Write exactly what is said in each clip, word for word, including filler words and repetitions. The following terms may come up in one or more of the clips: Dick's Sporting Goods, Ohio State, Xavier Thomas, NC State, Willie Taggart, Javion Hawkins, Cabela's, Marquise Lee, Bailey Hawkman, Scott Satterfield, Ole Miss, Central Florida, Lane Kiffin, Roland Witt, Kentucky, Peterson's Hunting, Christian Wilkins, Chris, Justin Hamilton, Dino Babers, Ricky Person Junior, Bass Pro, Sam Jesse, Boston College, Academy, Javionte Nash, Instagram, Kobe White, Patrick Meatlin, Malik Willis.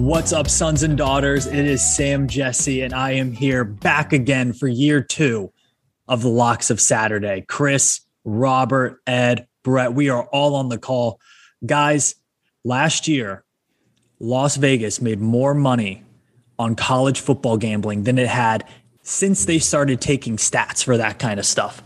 What's up, sons and daughters? It is Sam Jesse, and I am here back again for year two of the Locks of Saturday. Chris, Robert, Ed, Brett, we are all on the call. Guys, last year, Las Vegas made more money on college football gambling than it had since they started taking stats for that kind of stuff.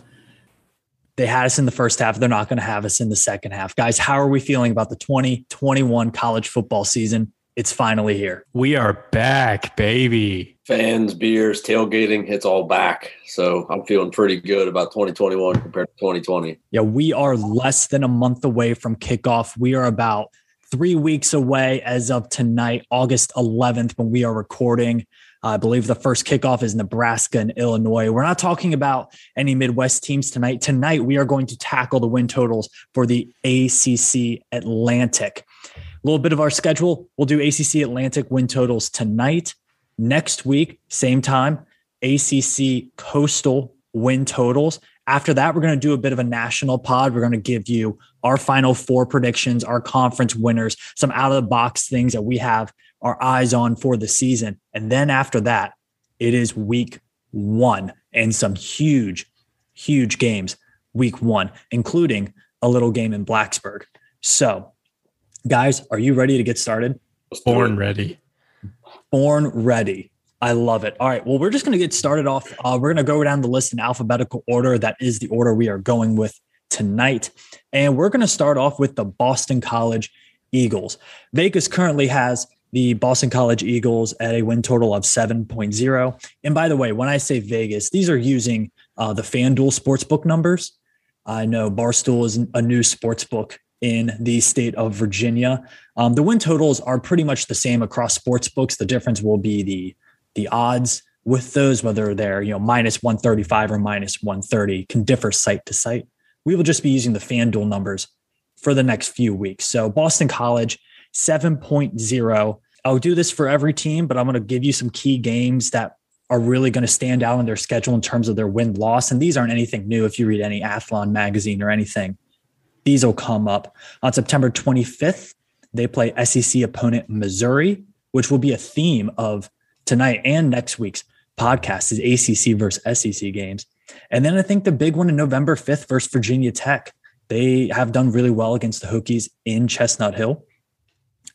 They had us in the first half. They're not going to have us in the second half. Guys, how are we feeling about the twenty twenty-one college football season? It's finally here. We are back, baby. Fans, beers, tailgating, it's all back. So I'm feeling pretty good about twenty twenty-one compared to twenty twenty. Yeah, we are less than a month away from kickoff. We are about three weeks away as of tonight, August eleventh, when we are recording. I believe the first kickoff is Nebraska and Illinois. We're not talking about any Midwest teams tonight. Tonight, we are going to tackle the win totals for the A C C Atlantic. A little bit of our schedule. We'll do A C C Atlantic win totals tonight. Next week, same time, A C C Coastal win totals. After that, we're going to do a bit of a national pod. We're going to give you our Final Four predictions, our conference winners, some out-of-the-box things that we have our eyes on for the season. And then after that, it is week one and some huge, huge games week one, including a little game in Blacksburg. So, guys, are you ready to get started? Born ready. Born ready. I love it. All right. Well, we're just going to get started off. Uh, we're going to go down the list in alphabetical order. That is the order we are going with tonight. And we're going to start off with the Boston College Eagles. Vegas currently has the Boston College Eagles at a win total of seven point oh. And by the way, when I say Vegas, these are using uh, the FanDuel sportsbook numbers. I know Barstool is a new sportsbook in the state of Virginia. Um, the win totals are pretty much the same across sportsbooks. The difference will be the The odds with those, whether they're, you know, minus one thirty-five or minus one thirty, can differ site to site. We will just be using the FanDuel numbers for the next few weeks. So Boston College, seven point oh. I'll do this for every team, but I'm going to give you some key games that are really going to stand out in their schedule in terms of their win-loss. And these aren't anything new. If you read any Athlon magazine or anything, these will come up. On September twenty-fifth, they play S E C opponent Missouri, which will be a theme of tonight and next week's podcast is A C C versus S E C games. And then I think the big one in November fifth versus Virginia Tech. They have done really well against the Hokies in Chestnut Hill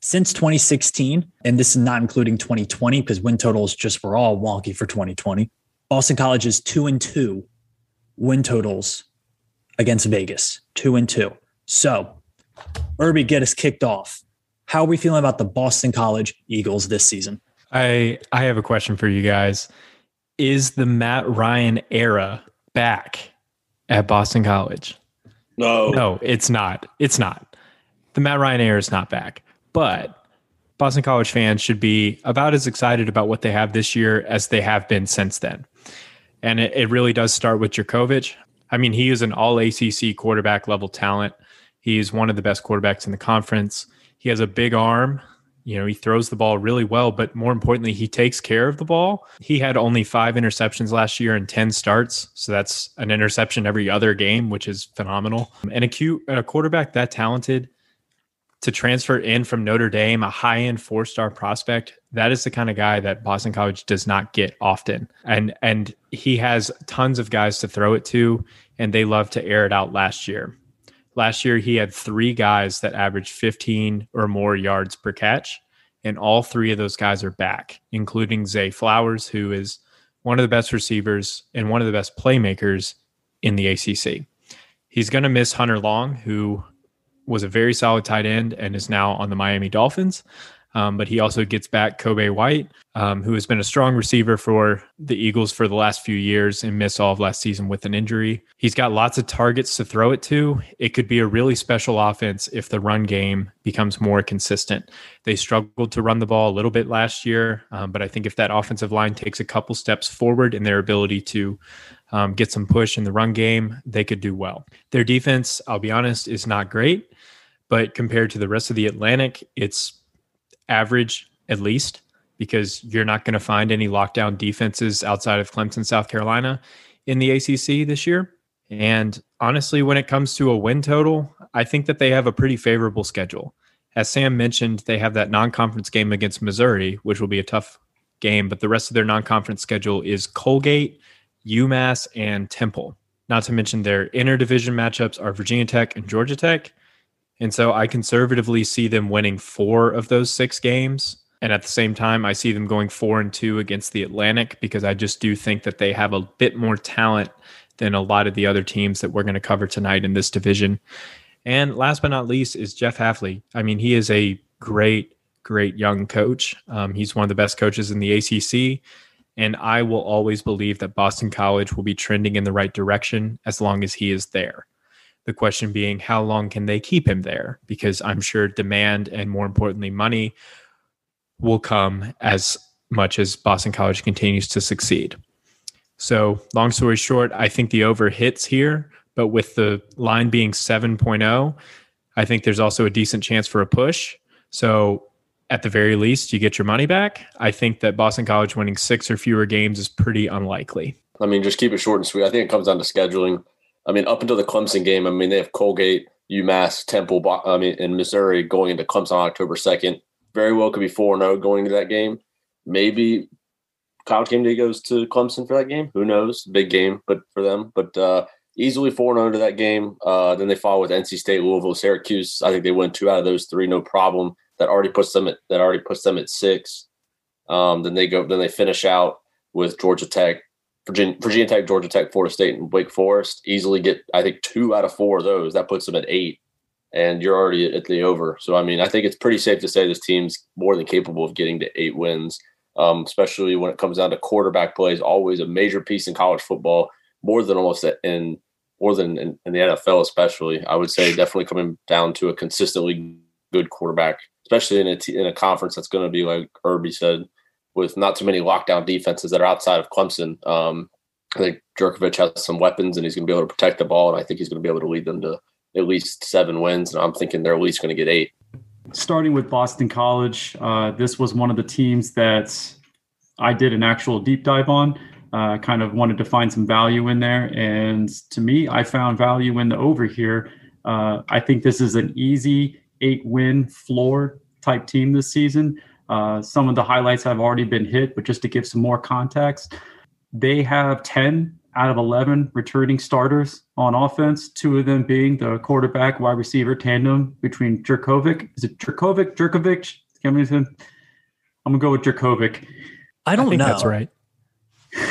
since twenty sixteen. And this is not including twenty twenty because win totals just were all wonky for twenty twenty. Boston College is two and two win totals against Vegas, two and two. So Irby, get us kicked off. How are we feeling about the Boston College Eagles this season? I, I have a question for you guys. Is the Matt Ryan era back at Boston College? No. No, it's not. It's not. The Matt Ryan era is not back. But Boston College fans should be about as excited about what they have this year as they have been since then. And it, it really does start with Jurkovich. I mean, he is an all-A C C quarterback level talent. He is one of the best quarterbacks in the conference. He has a big arm. You know, he throws the ball really well, but more importantly, he takes care of the ball. He had only five interceptions last year and ten starts. So that's an interception every other game, which is phenomenal. And a, Q, a quarterback that talented to transfer in from Notre Dame, a high-end four-star prospect, that is the kind of guy that Boston College does not get often. And, and he has tons of guys to throw it to, and they love to air it out last year. Last year, he had three guys that averaged fifteen or more yards per catch, and all three of those guys are back, including Zay Flowers, who is one of the best receivers and one of the best playmakers in the A C C. He's going to miss Hunter Long, who was a very solid tight end and is now on the Miami Dolphins, um, but he also gets back Kobe White, um, who has been a strong receiver for the Eagles for the last few years and missed all of last season with an injury. He's got lots of targets to throw it to. It could be a really special offense if the run game becomes more consistent. They struggled to run the ball a little bit last year, um, but I think if that offensive line takes a couple steps forward in their ability to um, get some push in the run game, they could do well. Their defense, I'll be honest, is not great, but compared to the rest of the Atlantic, it's average at least, because you're not going to find any lockdown defenses outside of Clemson, South Carolina in the A C C this year. And honestly, when it comes to a win total, I think that they have a pretty favorable schedule. As Sam mentioned, they have that non-conference game against Missouri, which will be a tough game, but the rest of their non-conference schedule is Colgate, UMass, and Temple. Not to mention their interdivision matchups are Virginia Tech and Georgia Tech. And so I conservatively see them winning four of those six games. And at the same time, I see them going four and two against the Atlantic, because I just do think that they have a bit more talent than a lot of the other teams that we're going to cover tonight in this division. And last but not least is Jeff Hafley. I mean, he is a great, great young coach. Um, he's one of the best coaches in the A C C. And I will always believe that Boston College will be trending in the right direction as long as he is there. The question being, how long can they keep him there? Because I'm sure demand and, more importantly, money will come as much as Boston College continues to succeed. So long story short, I think the over hits here, but with the line being seven point oh, I think there's also a decent chance for a push. So at the very least, you get your money back. I think that Boston College winning six or fewer games is pretty unlikely. I mean, just keep it short and sweet. I think it comes down to scheduling. I mean, up until the Clemson game, I mean, they have Colgate, UMass, Temple, I mean, and Missouri going into Clemson on October second. Very well could be four and oh going into that game. Maybe Kyle Kennedy goes to Clemson for that game. Who knows? Big game but for them. But uh, easily four and oh to that game. Uh, then they follow with N C State, Louisville, Syracuse. I think they win two out of those three, no problem. That already puts them at that already puts them at six. Um, then they go. Then they finish out with Georgia Tech, Virginia, Virginia Tech, Georgia Tech, Florida State, and Wake Forest. Easily get, I think, two out of four of those. That puts them at eight. And you're already at the over. So, I mean, I think it's pretty safe to say this team's more than capable of getting to eight wins, um, especially when it comes down to quarterback plays, always a major piece in college football, more than almost in more than in, in the N F L especially. I would say definitely coming down to a consistently good quarterback, especially in a, t- in a conference that's going to be, like Irby said, with not too many lockdown defenses that are outside of Clemson. Um, I think Jerkovic has some weapons, and he's going to be able to protect the ball, and I think he's going to be able to lead them to at least seven wins, and I'm thinking they're at least going to get eight. Starting with Boston College, uh, this was one of the teams that I did an actual deep dive on. Uh, kind of wanted to find some value in there, and to me, I found value in the over here. Uh, I think this is an easy eight-win floor type team this season. Uh, some of the highlights have already been hit, but just to give some more context, they have ten out of eleven returning starters on offense, two of them being the quarterback wide receiver tandem between Jerkovic. Is it Jerkovic? Jerkovic? I'm going to go with Jerkovic. I don't I think know. That's right.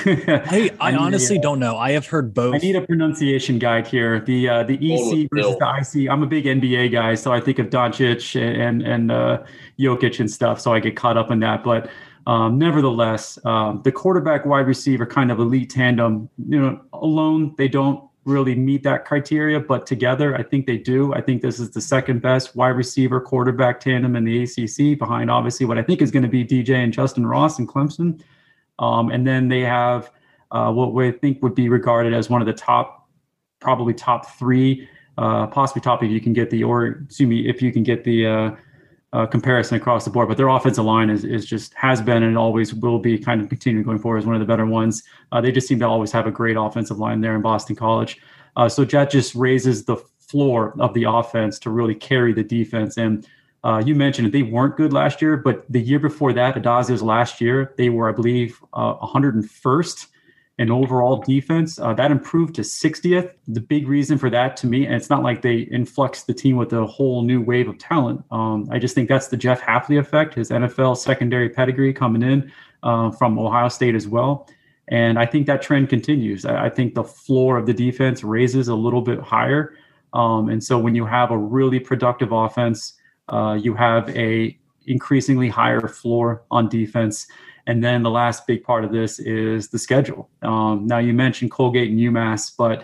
hey, I, I honestly a, don't know. I have heard both. I need a pronunciation guide here. The uh, the E C versus the I C. I'm a big N B A guy, so I think of Doncic and, and uh, Jokic and stuff, so I get caught up in that. But Um, nevertheless, um, the quarterback wide receiver kind of elite tandem, you know, alone, they don't really meet that criteria, but together, I think they do. I think this is the second best wide receiver quarterback tandem in the A C C behind, obviously, what I think is going to be D J and Justin Ross in Clemson. Um, and then they have uh, what we think would be regarded as one of the top, probably top three, uh, possibly top if you can get the, or excuse me, if you can get the, uh, Uh, comparison across the board, but their offensive line is, is just has been and always will be kind of continuing going forward as one of the better ones. Uh, they just seem to always have a great offensive line there in Boston College. Uh, so that just raises the floor of the offense to really carry the defense. And uh, you mentioned that they weren't good last year, but the year before that, Adazio's last year, they were, I believe, uh, one hundred first in overall defense. Uh, that improved to sixtieth. The big reason for that to me, and it's not like they influx the team with a whole new wave of talent. Um, I just think that's the Jeff Hafley effect, his N F L secondary pedigree coming in uh, from Ohio State as well. And I think that trend continues. I, I think the floor of the defense raises a little bit higher. Um, and so when you have a really productive offense, uh, you have a increasingly higher floor on defense. And then the last big part of this is the schedule. Um, now, you mentioned Colgate and UMass, but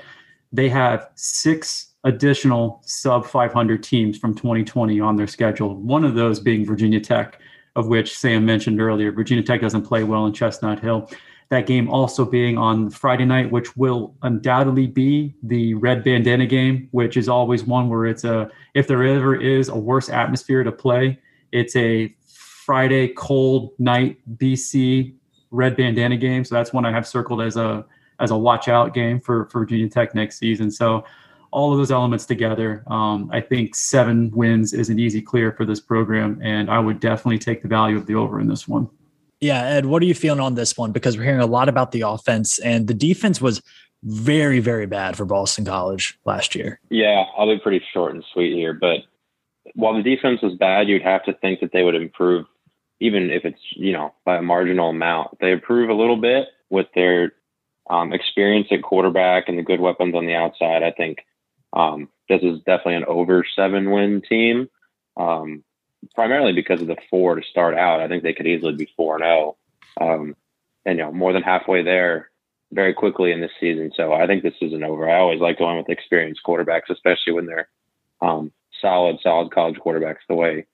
they have six additional sub five hundred teams from twenty twenty on their schedule, one of those being Virginia Tech, of which Sam mentioned earlier. Virginia Tech doesn't play well in Chestnut Hill. That game also being on Friday night, which will undoubtedly be the red bandana game, which is always one where it's a, if there ever is a worse atmosphere to play, it's a Friday, cold night, B C, red bandana game. So that's one I have circled as a as a watch out game for, for Virginia Tech next season. So all of those elements together, um, I think seven wins is an easy clear for this program, and I would definitely take the value of the over in this one. Yeah, Ed, what are you feeling on this one? Because we're hearing a lot about the offense, and the defense was very, very bad for Boston College last year. Yeah, I'll be pretty short and sweet here, but while the defense was bad, you'd have to think that they would improve, even if it's, you know, by a marginal amount. They improve a little bit with their um, experience at quarterback and the good weapons on the outside. I think um, this is definitely an over seven win team, um, primarily because of the four to start out. I think they could easily be four and oh, um, and, you know, more than halfway there very quickly in this season. So I think this is an over. I always like going with experienced quarterbacks, especially when they're, um, solid, solid college quarterbacks the way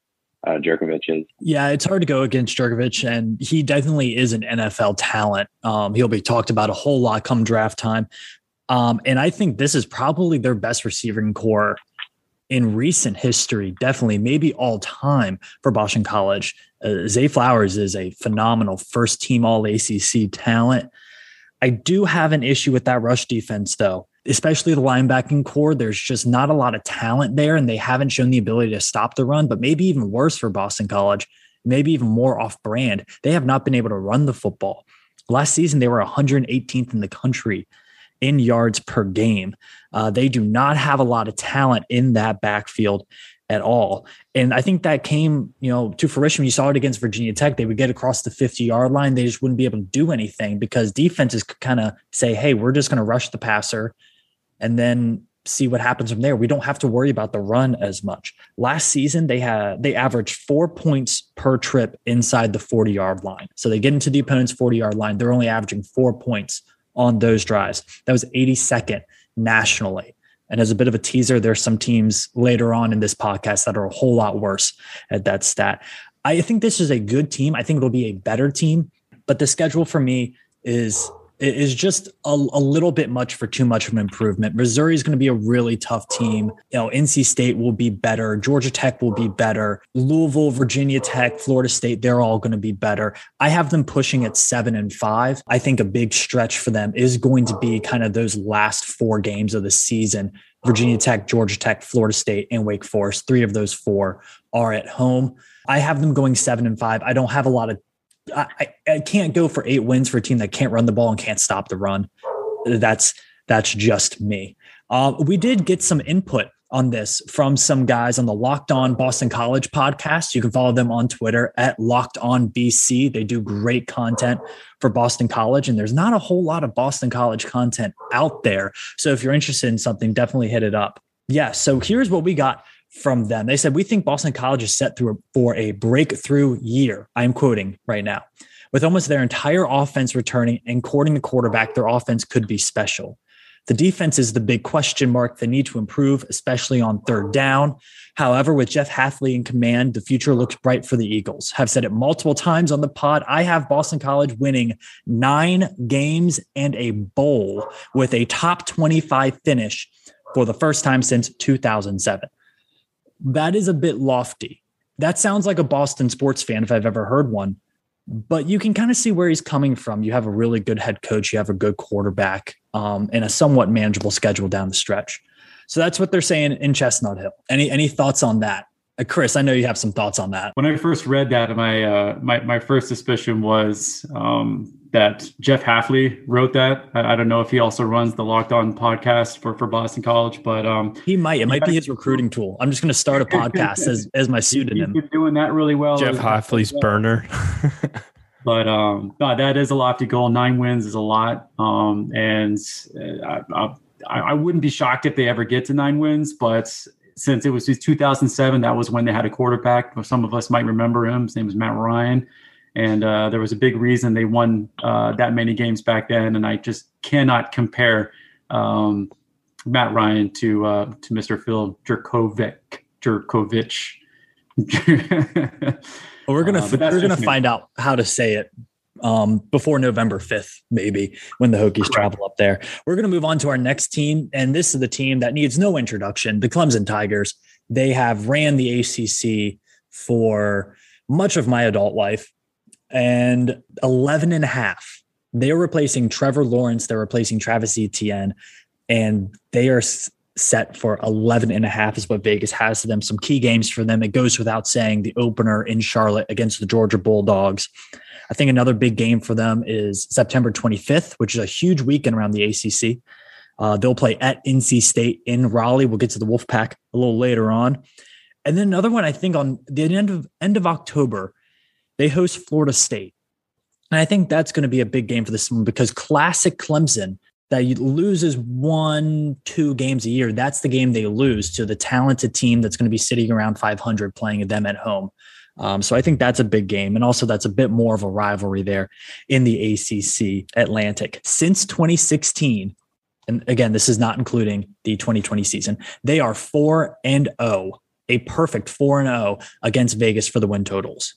uh, Jerkovich is. Yeah, it's hard to go against Jerkovich, and he definitely is an N F L talent. Um, he'll be talked about a whole lot come draft time. Um, and I think this is probably their best receiving core in recent history, definitely, maybe all time for Boston College. Uh, Zay Flowers is a phenomenal first-team All-A C C talent. I do have an issue with that rush defense, though. Especially the linebacking core, there's just not a lot of talent there, and they haven't shown the ability to stop the run. But maybe even worse for Boston College, maybe even more off-brand, they have not been able to run the football. Last season, they were one hundred eighteenth in the country in yards per game. Uh, they do not have a lot of talent in that backfield at all. And I think that came, you know, to fruition. You saw it against Virginia Tech. They would get across the fifty-yard line. They just wouldn't be able to do anything because defenses could kind of say, hey, we're just going to rush the passer and then see what happens from there. We don't have to worry about the run as much. Last season, they had they averaged four points per trip inside the forty-yard line. So they get into the opponent's forty-yard line. They're only averaging four points on those drives. That was eighty-second nationally. And as a bit of a teaser, there's some teams later on in this podcast that are a whole lot worse at that stat. I think this is a good team. I think it'll be a better team. But the schedule for me is... it is just a, a little bit much for too much of an improvement. Missouri is going to be a really tough team. You know, N C State will be better. Georgia Tech will be better. Louisville, Virginia Tech, Florida State, they're all going to be better. I have them pushing at seven and five. I think a big stretch for them is going to be kind of those last four games of the season. Virginia Tech, Georgia Tech, Florida State, and Wake Forest. Three of those four are at home. I have them going seven and five. I don't have a lot of I, I can't go for eight wins for a team that can't run the ball and can't stop the run. That's that's just me. Uh, we did get some input on this from some guys on the Locked On Boston College podcast. You can follow them on Twitter at Locked On B C. They do great content for Boston College, and there's not a whole lot of Boston College content out there. So if you're interested in something, definitely hit it up. Yeah, so here's what we got from them. They said, we think Boston College is set through for a breakthrough year. I'm quoting right now. With almost their entire offense returning and courting the quarterback, their offense could be special. The defense is the big question mark. They need to improve, especially on third down. However, with Jeff Hafley in command, the future looks bright for the Eagles. I've said it multiple times on the pod. I have Boston College winning nine games and a bowl with a top twenty-five finish for the first time since two thousand seven. That is a bit lofty. That sounds like a Boston sports fan if I've ever heard one, but you can kind of see where he's coming from. You have a really good head coach. You have a good quarterback, um, and a somewhat manageable schedule down the stretch. So that's what they're saying in Chestnut Hill. Any any thoughts on that? Uh, Chris, I know you have some thoughts on that. When I first read that, my uh, my, my first suspicion was um, that Jeff Hafley wrote that. I, I don't know if he also runs the Locked On podcast for, for Boston College, but um, he might. It might be his recruiting tool. I'm just going to start a podcast as as my pseudonym. He's doing that really well. Jeff Hafley's burner. But um, no, that is a lofty goal. Nine wins is a lot, um, and I, I I wouldn't be shocked if they ever get to nine wins, but. Since it was two thousand seven, that was when they had a quarterback. Some of us might remember him. His name was Matt Ryan. And uh, there was a big reason they won uh, that many games back then. And I just cannot compare um, Matt Ryan to uh, to Mister Phil Jerkovic. Jerkovic. Well, we're going uh, we're gonna find out how to say it um, before November fifth, maybe, when the Hokies Correct. travel up there. We're going to move on to our next team. And this is the team that needs no introduction, the Clemson Tigers. They have ran the A C C for much of my adult life, and eleven and a half. They're replacing Trevor Lawrence. They're replacing Travis Etienne, and they are set for eleven and a half is what Vegas has to them. Some key games for them. It goes without saying, the opener in Charlotte against the Georgia Bulldogs. I think another big game for them is September twenty-fifth, which is a huge weekend around the A C C. Uh, they'll play at N C State in Raleigh. We'll get to the Wolfpack a little later on. And then another one, I think on the end of end of October, they host Florida State. And I think that's going to be a big game for this one, because classic Clemson, that loses one, two games a year, that's the game they lose to the talented team that's going to be sitting around five hundred playing them at home. Um, so I think that's a big game. And also that's a bit more of a rivalry there in the A C C Atlantic. Since twenty sixteen, and again, this is not including the twenty twenty season, they are four and oh, a perfect four and oh against Vegas for the win totals.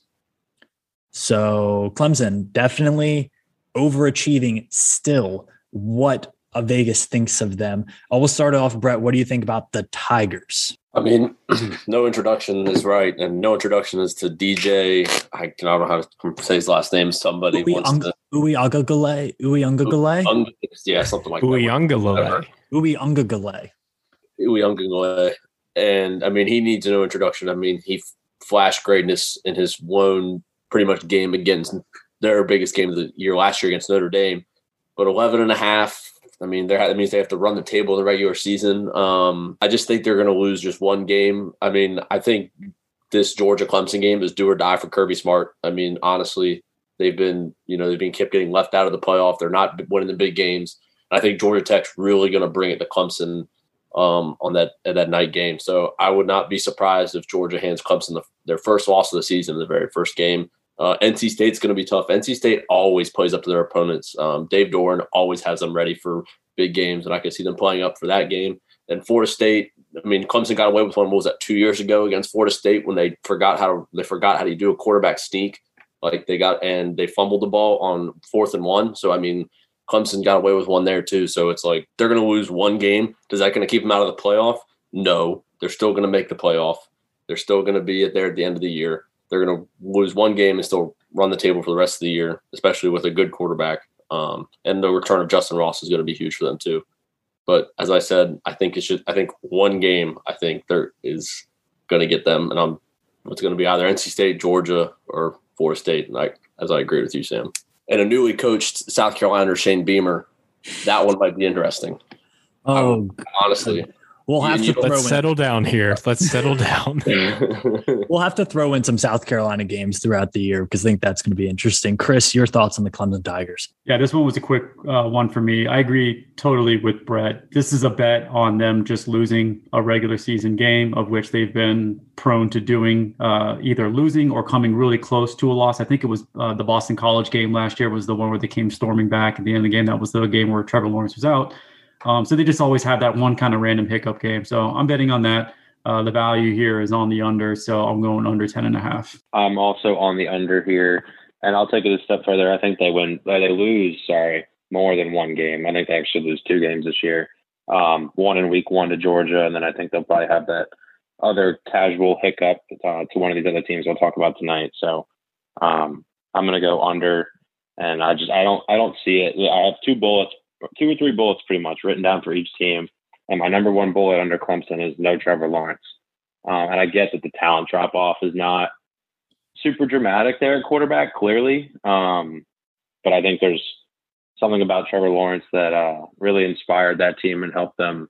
So Clemson definitely overachieving still what a Vegas thinks of them. I will start off, Brett, what do you think about the Tigers? I mean, no introduction is right, and no introduction is to D J. I don't know how to say his last name. Somebody Ui, wants un- to... Uiagalelei? Uiagalelei? Un- yeah, something like Uiagalelei. that. Uiagalelei. Uiagalelei. And, I mean, he needs no introduction. I mean, he flashed greatness in his one pretty much game against their biggest game of the year last year against Notre Dame. But eleven and a half, I mean, that means they have to run the table in the regular season. Um, I just think they're going to lose just one game. I mean, I think this Georgia-Clemson game is do or die for Kirby Smart. I mean, honestly, they've been, you know, they've been kept getting left out of the playoff. They're not winning the big games. And I think Georgia Tech's really going to bring it to Clemson um, on that at that night game. So I would not be surprised if Georgia hands Clemson the, their first loss of the season in the very first game. Uh, N C State's going to be tough. N C State always plays up to their opponents. Um, Dave Doran always has them ready for big games, and I can see them playing up for that game. And Florida State, I mean, Clemson got away with one. What was that, two years ago against Florida State when they forgot how to, they forgot how to do a quarterback sneak, like they got and they fumbled the ball on fourth and one. So I mean, Clemson got away with one there too. So it's like they're going to lose one game. Is that going to keep them out of the playoff? No, they're still going to make the playoff. They're still going to be there at the end of the year. They're going to lose one game and still run the table for the rest of the year, especially with a good quarterback. Um, and the return of Justin Ross is going to be huge for them too. But as I said, I think it should. I think one game, I think there is going to get them, and I'm. It's going to be either N C State, Georgia, or Florida State. And I, as I agree with you, Sam, and a newly coached South Carolina Shane Beamer, that one might be interesting. Oh, would, honestly. We'll have to throw Let's in. settle down here. Let's settle down. We'll have to throw in some South Carolina games throughout the year because I think that's going to be interesting. Chris, your thoughts on the Clemson Tigers? Yeah, this one was a quick uh, one for me. I agree totally with Brett. This is a bet on them just losing a regular season game, of which they've been prone to doing, uh, either losing or coming really close to a loss. I think it was uh, the Boston College game last year was the one where they came storming back at the end of the game. That was the game where Trevor Lawrence was out. Um, so they just always have that one kind of random hiccup game. So I'm betting on that. Uh, the value here is on the under, so I'm going under ten and a half. I'm also on the under here, and I'll take it a step further. I think they win, uh, they lose, sorry, more than one game. I think they actually lose two games this year. Um, one in week one to Georgia, and then I think they'll probably have that other casual hiccup uh, to one of these other teams we'll talk about tonight. So um, I'm going to go under, and I just I don't I don't see it. I have two bullets. Two or three bullets pretty much written down for each team. And my number one bullet under Clemson is no Trevor Lawrence. Um, and I get that the talent drop-off is not super dramatic there at quarterback, clearly. Um, but I think there's something about Trevor Lawrence that uh, really inspired that team and helped them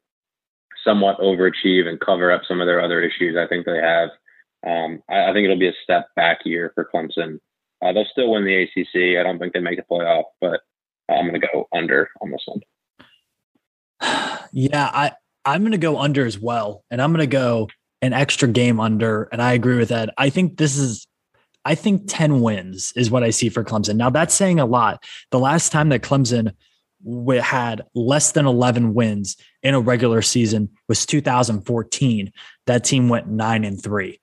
somewhat overachieve and cover up some of their other issues I think they have. Um, I, I think it'll be a step back year for Clemson. Uh, they'll still win the A C C. I don't think they make the playoff, but I'm going to go under on this one. Yeah, I, I'm going to go under as well. And I'm going to go an extra game under. And I agree with that. I think this is, I think ten wins is what I see for Clemson. Now, that's saying a lot. The last time that Clemson w- had less than eleven wins in a regular season was two thousand fourteen. That team went nine and three.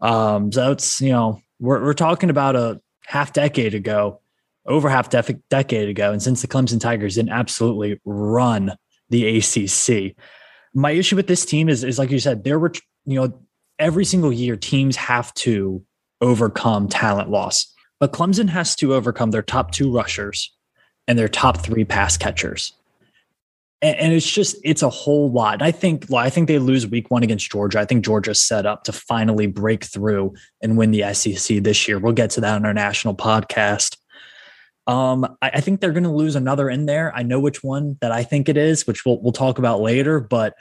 Um, so it's, you know, we're, we're talking about a half decade ago. Over half def- decade ago, and since the Clemson Tigers didn't absolutely run the A C C, my issue with this team is, is like you said, there were you know every single year teams have to overcome talent loss, but Clemson has to overcome their top two rushers and their top three pass catchers. And, and it's just, it's a whole lot. I think, I think they lose week one against Georgia. I think Georgia's set up to finally break through and win the S E C this year. We'll get to that on our national podcast. Um, I, I think they're going to lose another in there. I know which one that I think it is, which we'll, we'll talk about later, but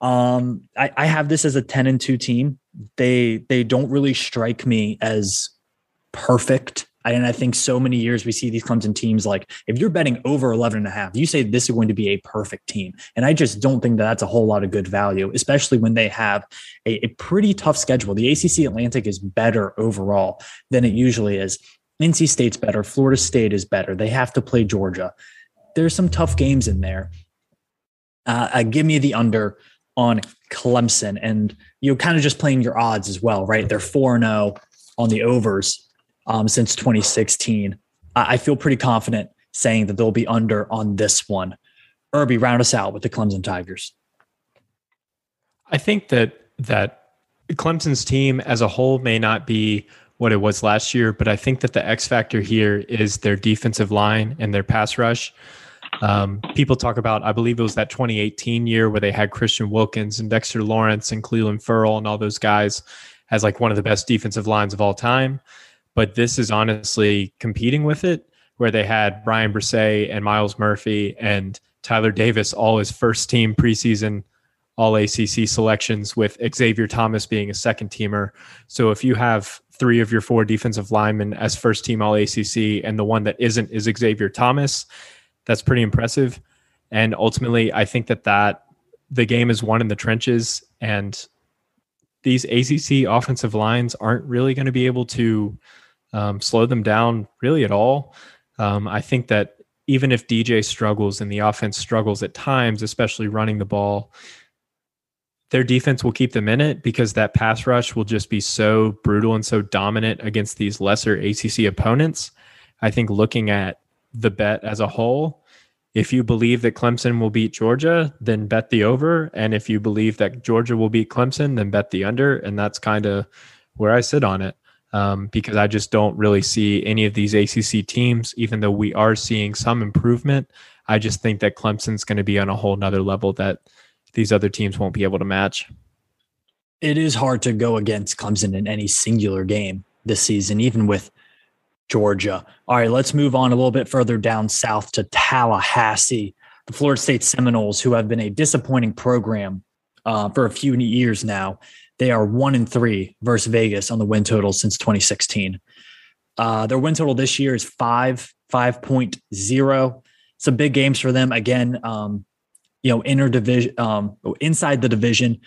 um, I, I have this as a ten and two team. They, they don't really strike me as perfect. I, and I think so many years we see these Clemson teams, like if you're betting over eleven and a half, you say this is going to be a perfect team. And I just don't think that that's a whole lot of good value, especially when they have a, a pretty tough schedule. The A C C Atlantic is better overall than it usually is. N C State's better. Florida State is better. They have to play Georgia. There's some tough games in there. Uh, uh, give me the under on Clemson. And you're kind of just playing your odds as well, right? They're four and oh on the overs um, since twenty sixteen. I-, I feel pretty confident saying that they'll be under on this one. Irby, round us out with the Clemson Tigers. I think that that Clemson's team as a whole may not be what it was last year, but I think that the X factor here is their defensive line and their pass rush. Um, people talk about, I believe it was that twenty eighteen year where they had Christian Wilkins and Dexter Lawrence and Cleveland Ferrell and all those guys as like one of the best defensive lines of all time. But this is honestly competing with it, where they had Ryan Brisset and Miles Murphy and Tyler Davis, all his first team preseason all A C C selections, with Xavier Thomas being a second teamer. So if you have three of your four defensive linemen as first team all A C C, and the one that isn't is Xavier Thomas, that's pretty impressive. And ultimately, I think that, that the game is won in the trenches, and these A C C offensive lines aren't really going to be able to um, slow them down really at all. Um, I think that even if D J struggles and the offense struggles at times, especially running the ball, their defense will keep them in it, because that pass rush will just be so brutal and so dominant against these lesser A C C opponents. I think looking at the bet as a whole, if you believe that Clemson will beat Georgia, then bet the over. And if you believe that Georgia will beat Clemson, then bet the under. And that's kind of where I sit on it, um, because I just don't really see any of these A C C teams, even though we are seeing some improvement. I just think that Clemson's going to be on a whole nother level that these other teams won't be able to match. It is hard to go against Clemson in any singular game this season, even with Georgia. All right, let's move on a little bit further down south to Tallahassee, the Florida State Seminoles, who have been a disappointing program uh, for a few years now. They are one and three versus Vegas on the win total since twenty sixteen. Uh, their win total this year is five, five point oh. Some big games for them. Again, um, You know, inner division, um, inside the division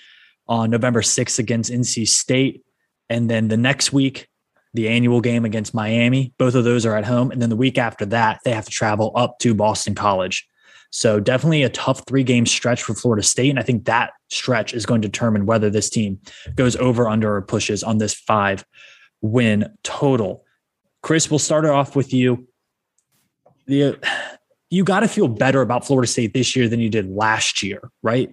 on November sixth against N C State. And then the next week, the annual game against Miami. Both of those are at home. And then the week after that, they have to travel up to Boston College. So definitely a tough three-game stretch for Florida State. And I think that stretch is going to determine whether this team goes over, under, or pushes on this five-win total. Chris, we'll start it off with you. The... You got to feel better about Florida State this year than you did last year, right?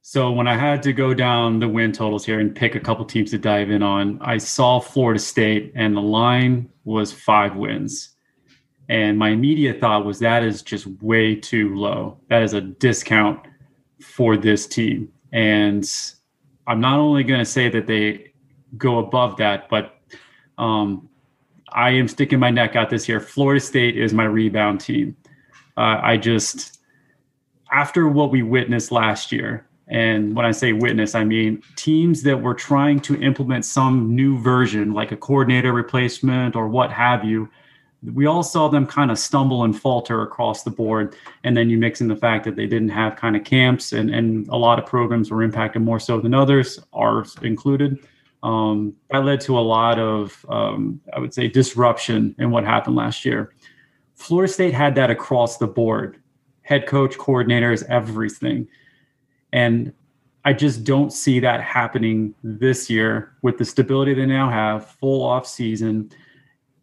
So when I had to go down the win totals here and pick a couple teams to dive in on, I saw Florida State and the line was five wins. And my immediate thought was that is just way too low. That is a discount for this team. And I'm not only going to say that they go above that, but um, I am sticking my neck out this year. Florida State is my rebound team. Uh, I just, after what we witnessed last year, and when I say witness, I mean teams that were trying to implement some new version, like a coordinator replacement or what have you, we all saw them kind of stumble and falter across the board. And then you mix in the fact that they didn't have kind of camps, and, and a lot of programs were impacted more so than others, ours included. Um, that led to a lot of, um, I would say, disruption in what happened last year. Florida State had that across the board, head coach, coordinators, everything. And I just don't see that happening this year with the stability they now have, full off season.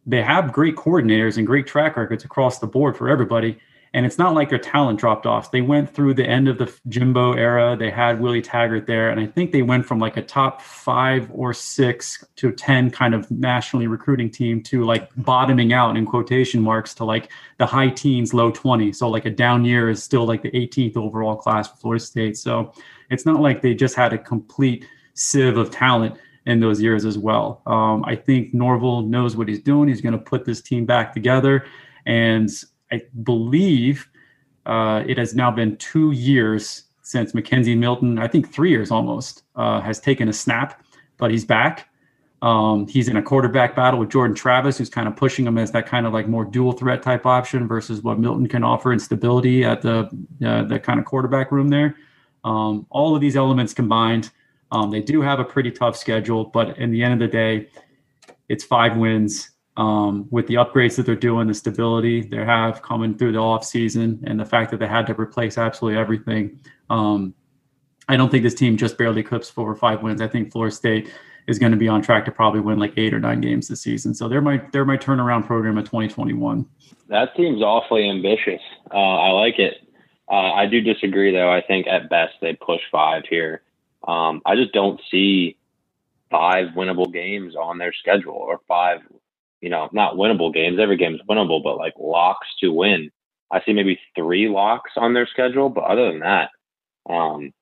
They have great coordinators and great track records across the board for everybody. And it's not like their talent dropped off. They went through the end of the Jimbo era. They had Willie Taggart there. And I think they went from like a top five or six to ten kind of nationally recruiting team to like bottoming out in quotation marks to like the high teens, low twenties. So like a down year is still like the eighteenth overall class for Florida State. So it's not like they just had a complete sieve of talent in those years as well. Um, I think Norville knows what he's doing. He's going to put this team back together. And I believe uh, it has now been two years since Mackenzie Milton, I think three years almost, uh, has taken a snap, but he's back. Um, he's in a quarterback battle with Jordan Travis, who's kind of pushing him as that kind of like more dual threat type option versus what Milton can offer in stability at the, uh, the kind of quarterback room there. Um, all of these elements combined, um, they do have a pretty tough schedule, but in the end of the day, it's five wins. Um, with the upgrades that they're doing, the stability they have coming through the offseason, and the fact that they had to replace absolutely everything. Um, I don't think this team just barely clips four or five wins. I think Florida State is going to be on track to probably win like eight or nine games this season. So they're my, they're my turnaround program of twenty twenty-one. That seems awfully ambitious. Uh, I like it. Uh, I do disagree though. I think at best they push five here. Um, I just don't see five winnable games on their schedule, or five, you know, not winnable games. Every game is winnable, but like locks to win. I see maybe three locks on their schedule, but other than that, um,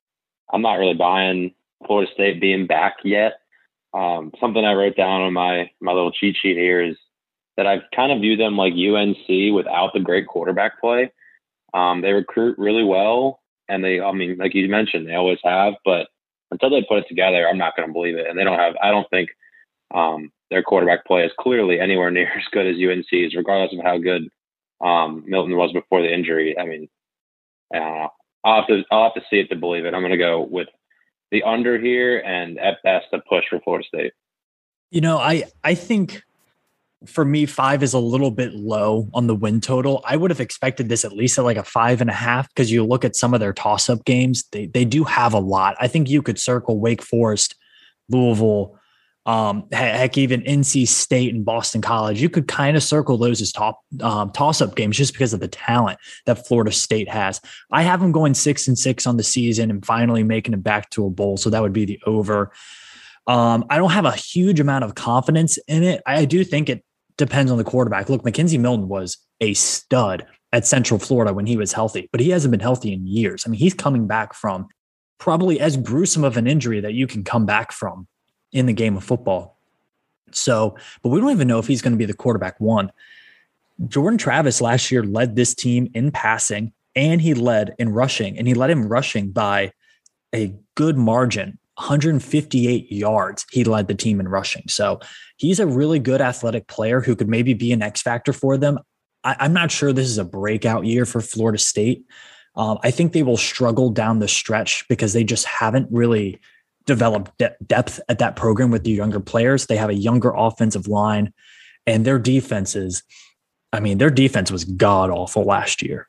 I'm not really buying Florida State being back yet. Um, something I wrote down on my, my little cheat sheet here is that I've kind of viewed them like U N C without the great quarterback play. Um, they recruit really well, and they, I mean, like you mentioned, they always have, but until they put it together, I'm not going to believe it. And they don't have, I don't think, um, their quarterback play is clearly anywhere near as good as U N C's, regardless of how good um, Milton was before the injury. I mean, I don't know. I'll have to, I'll have to see it to believe it. I'm going to go with the under here, and at best a push for Florida State. You know, I, I think for me, five is a little bit low on the win total. I would have expected this at least at like a five and a half, because you look at some of their toss-up games, they they do have a lot. I think you could circle Wake Forest, Louisville, Um, heck, even N C State and Boston College, you could kind of circle those as top um, toss-up games just because of the talent that Florida State has. I have them going six and six on the season and finally making it back to a bowl. So that would be the over. Um, I don't have a huge amount of confidence in it. I do think it depends on the quarterback. Look, Mackenzie Milton was a stud at Central Florida when he was healthy, but he hasn't been healthy in years. I mean, he's coming back from probably as gruesome of an injury that you can come back from in the game of football. So, but we don't even know if he's going to be the quarterback one. Jordan Travis last year led this team in passing, and he led in rushing, and he led him rushing by a good margin, one hundred fifty-eight yards. He led the team in rushing. So he's a really good athletic player who could maybe be an X factor for them. I, I'm not sure this is a breakout year for Florida State. Um, I think they will struggle down the stretch because they just haven't really develop de- depth at that program with the younger players. They have a younger offensive line, and their defenses, I mean, their defense was god awful last year.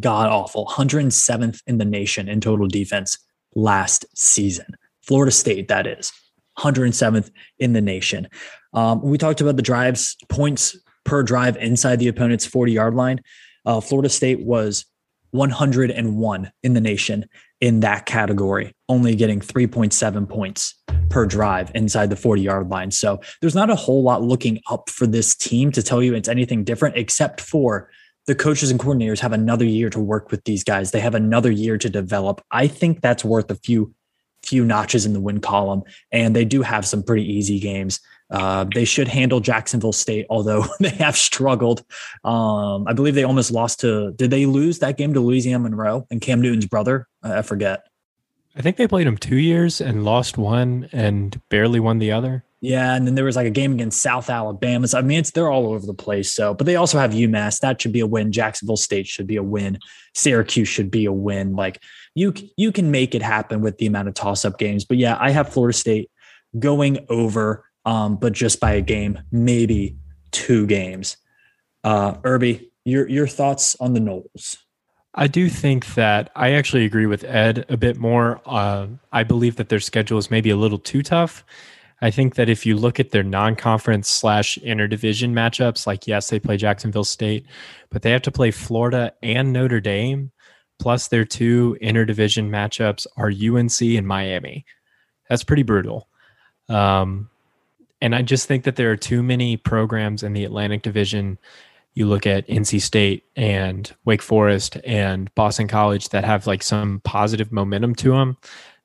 God awful. one hundred seventh in the nation in total defense last season. Florida State, that is. one hundred seventh in the nation. Um, we talked about the drives, points per drive inside the opponent's forty-yard line. Uh, Florida State was one hundred one in the nation in that category, only getting three point seven points per drive inside the forty-yard line. So there's not a whole lot looking up for this team to tell you it's anything different, except for the coaches and coordinators have another year to work with these guys. They have another year to develop. I think that's worth a few few notches in the win column, and they do have some pretty easy games. Uh, they should handle Jacksonville State, although they have struggled. Um, I believe they almost lost to, did they lose that game to Louisiana Monroe and Cam Newton's brother? I forget. I think they played them two years and lost one and barely won the other. Yeah. And then there was like a game against South Alabama. So, I mean, it's, they're all over the place. So, but they also have UMass. That should be a win. Jacksonville State should be a win. Syracuse should be a win. Like you, you can make it happen with the amount of toss up games, but yeah, I have Florida State going over. Um, but just by a game, maybe two games. Uh, Irby, your your thoughts on the Noles? I do think that I actually agree with Ed a bit more. Uh, I believe that their schedule is maybe a little too tough. I think that if you look at their non-conference slash interdivision matchups, like, yes, they play Jacksonville State, but they have to play Florida and Notre Dame, plus their two interdivision matchups are U N C and Miami. That's pretty brutal. Um, and I just think that there are too many programs in the Atlantic Division. You look at N C State and Wake Forest and Boston College that have like some positive momentum to them,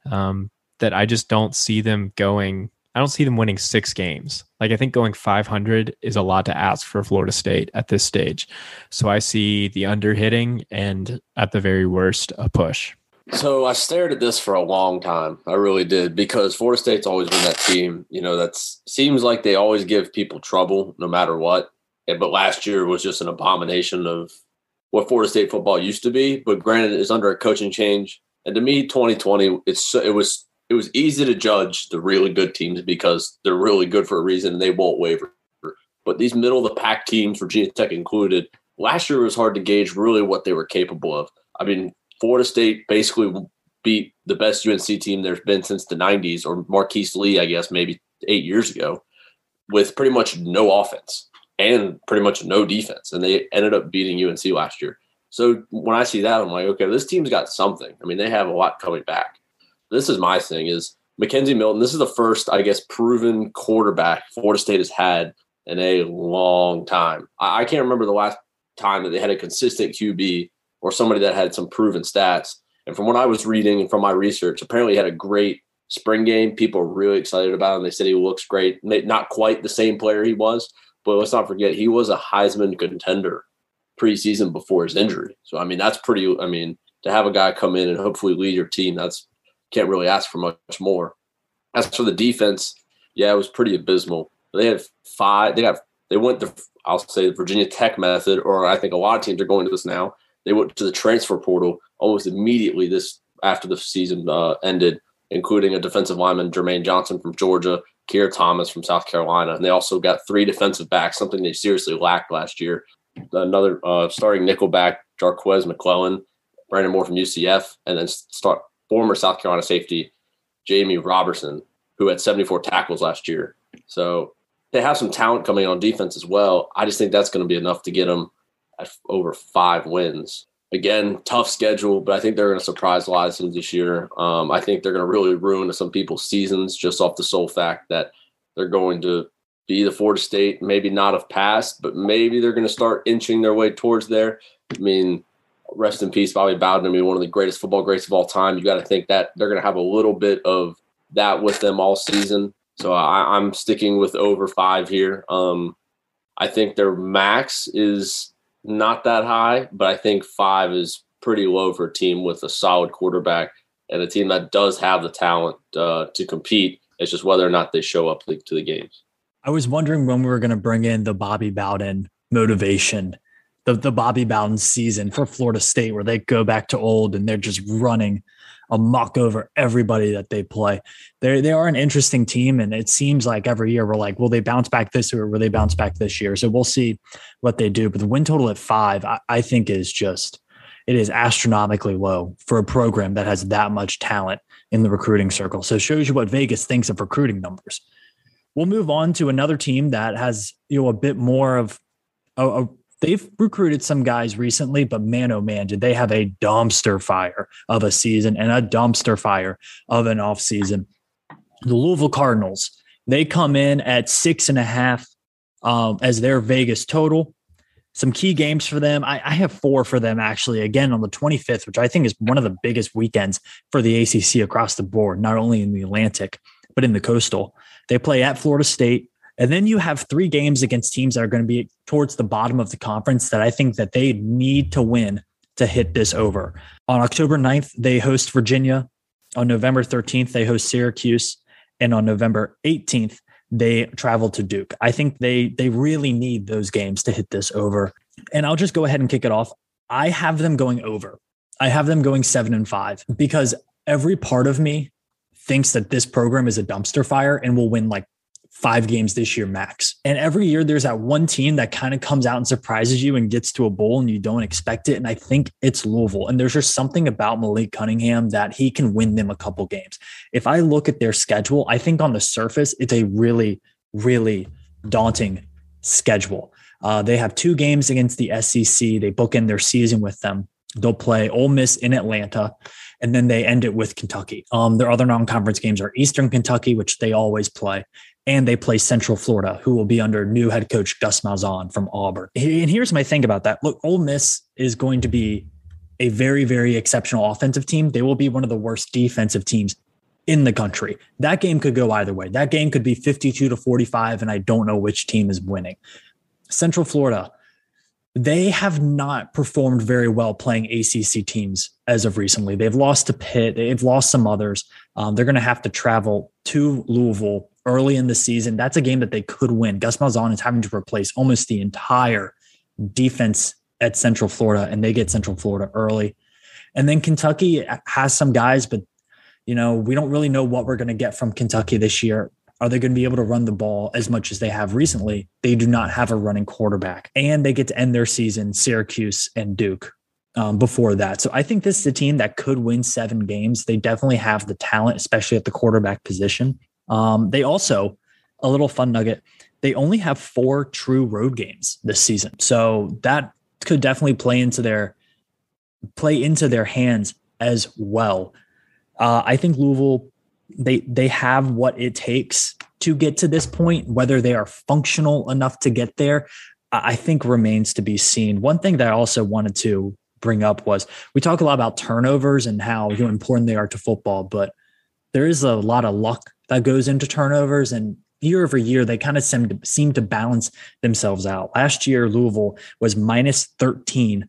um, that I just don't see them going. I don't see them winning six games. Like, I think going five hundred is a lot to ask for Florida State at this stage. So I see the under hitting and at the very worst, a push. So I stared at this for a long time. I really did, because Florida State's always been that team. You know, that seems like they always give people trouble no matter what. But last year was just an abomination of what Florida State football used to be. But granted, it's under a coaching change. And to me, twenty twenty, it's so, it was it was easy to judge the really good teams because they're really good for a reason and they won't waver. But these middle-of-the-pack teams, Virginia Tech included, last year was hard to gauge really what they were capable of. I mean, Florida State basically beat the best U N C team there's been since the nineties, or Marquise Lee, I guess, maybe eight years ago, with pretty much no offense and pretty much no defense. And they ended up beating U N C last year. So when I see that, I'm like, okay, this team's got something. I mean, they have a lot coming back. This is my thing is Mackenzie Milton. This is the first, I guess, proven quarterback Florida State has had in a long time. I, I can't remember the last time that they had a consistent Q B or somebody that had some proven stats. And from what I was reading and from my research, apparently he had a great spring game. People are really excited about him. They said he looks great. Not quite the same player he was, but let's not forget, he was a Heisman contender preseason before his injury. So, I mean, that's pretty – I mean, to have a guy come in and hopefully lead your team, that's can't really ask for much more. As for the defense, yeah, it was pretty abysmal. They had five – they got they went the – I'll say the Virginia Tech method, or I think a lot of teams are going to this now. They went to the transfer portal almost immediately this after the season uh, ended, including a defensive lineman, Jermaine Johnson from Georgia, Kier Thomas from South Carolina, and they also got three defensive backs, something they seriously lacked last year. Another uh, starting nickelback, Jarquez McClellan, Brandon Moore from U C F, and then start former South Carolina safety, Jamie Robertson, who had seventy-four tackles last year. So they have some talent coming on defense as well. I just think that's going to be enough to get them at over five wins. Again, tough schedule, but I think they're going to surprise a lot of teams this year. Um, I think they're going to really ruin some people's seasons just off the sole fact that they're going to be the Florida State, maybe not of past, but maybe they're going to start inching their way towards there. I mean, rest in peace, Bobby Bowden. I mean, one of the greatest football greats of all time. You got to think that they're going to have a little bit of that with them all season. So I, I'm sticking with over five here. Um, I think their max is – not that high, but I think five is pretty low for a team with a solid quarterback and a team that does have the talent uh, to compete. It's just whether or not they show up to the games. I was wondering when we were going to bring in the Bobby Bowden motivation, the, the Bobby Bowden season for Florida State, where they go back to old and they're just running amok over everybody that they play. They they are an interesting team, and it seems like every year we're like, will they bounce back this year or will they bounce back this year? So we'll see what they do. But the win total at five, I, I think is just, it is astronomically low for a program that has that much talent in the recruiting circle. So it shows you what Vegas thinks of recruiting numbers. We'll move on to another team that has, you know, a bit more of a, a they've recruited some guys recently, but man, oh man, did they have a dumpster fire of a season and a dumpster fire of an offseason. The Louisville Cardinals, they come in at six and a half um, as their Vegas total. Some key games for them. I, I have four for them, actually, again, on the twenty-fifth, which I think is one of the biggest weekends for the A C C across the board, not only in the Atlantic, but in the Coastal. They play at Florida State. And then you have three games against teams that are going to be towards the bottom of the conference that I think that they need to win to hit this over. On October ninth, they host Virginia. On November thirteenth, they host Syracuse. And on November eighteenth, they travel to Duke. I think they they really need those games to hit this over. And I'll just go ahead and kick it off. I have them going over. I have them going seven and five because every part of me thinks that this program is a dumpster fire and will win like five games this year max. And every year there's that one team that kind of comes out and surprises you and gets to a bowl and you don't expect it. And I think it's Louisville. And there's just something about Malik Cunningham that he can win them a couple games. If I look at their schedule, I think on the surface, it's a really, really daunting schedule. Uh, they have two games against the S E C. They bookend their season with them. They'll play Ole Miss in Atlanta, and then they end it with Kentucky. Um, their other non-conference games are Eastern Kentucky, which they always play, and they play Central Florida, who will be under new head coach Gus Malzahn from Auburn. And here's my thing about that. Look, Ole Miss is going to be a very, very exceptional offensive team. They will be one of the worst defensive teams in the country. That game could go either way. That game could be fifty-two to forty-five, and I don't know which team is winning. Central Florida, they have not performed very well playing A C C teams as of recently. They've lost to Pitt. They've lost some others. Um, they're going to have to travel to Louisville early in the season. That's a game that they could win. Gus Malzahn is having to replace almost the entire defense at Central Florida, and they get Central Florida early. And then Kentucky has some guys, but you know, we don't really know what we're going to get from Kentucky this year. Are they going to be able to run the ball as much as they have recently? They do not have a running quarterback, and they get to end their season Syracuse and Duke um, before that. So I think this is a team that could win seven games. They definitely have the talent, especially at the quarterback position. Um, they also, a little fun nugget, they only have four true road games this season. So that could definitely play into their play into their hands as well. Uh, I think Louisville, They they have what it takes to get to this point. Whether they are functional enough to get there, I think remains to be seen. One thing that I also wanted to bring up was we talk a lot about turnovers and how you know, important they are to football, but there is a lot of luck that goes into turnovers, and year over year, they kind of seem to, seem to balance themselves out. Last year, Louisville was minus thirteen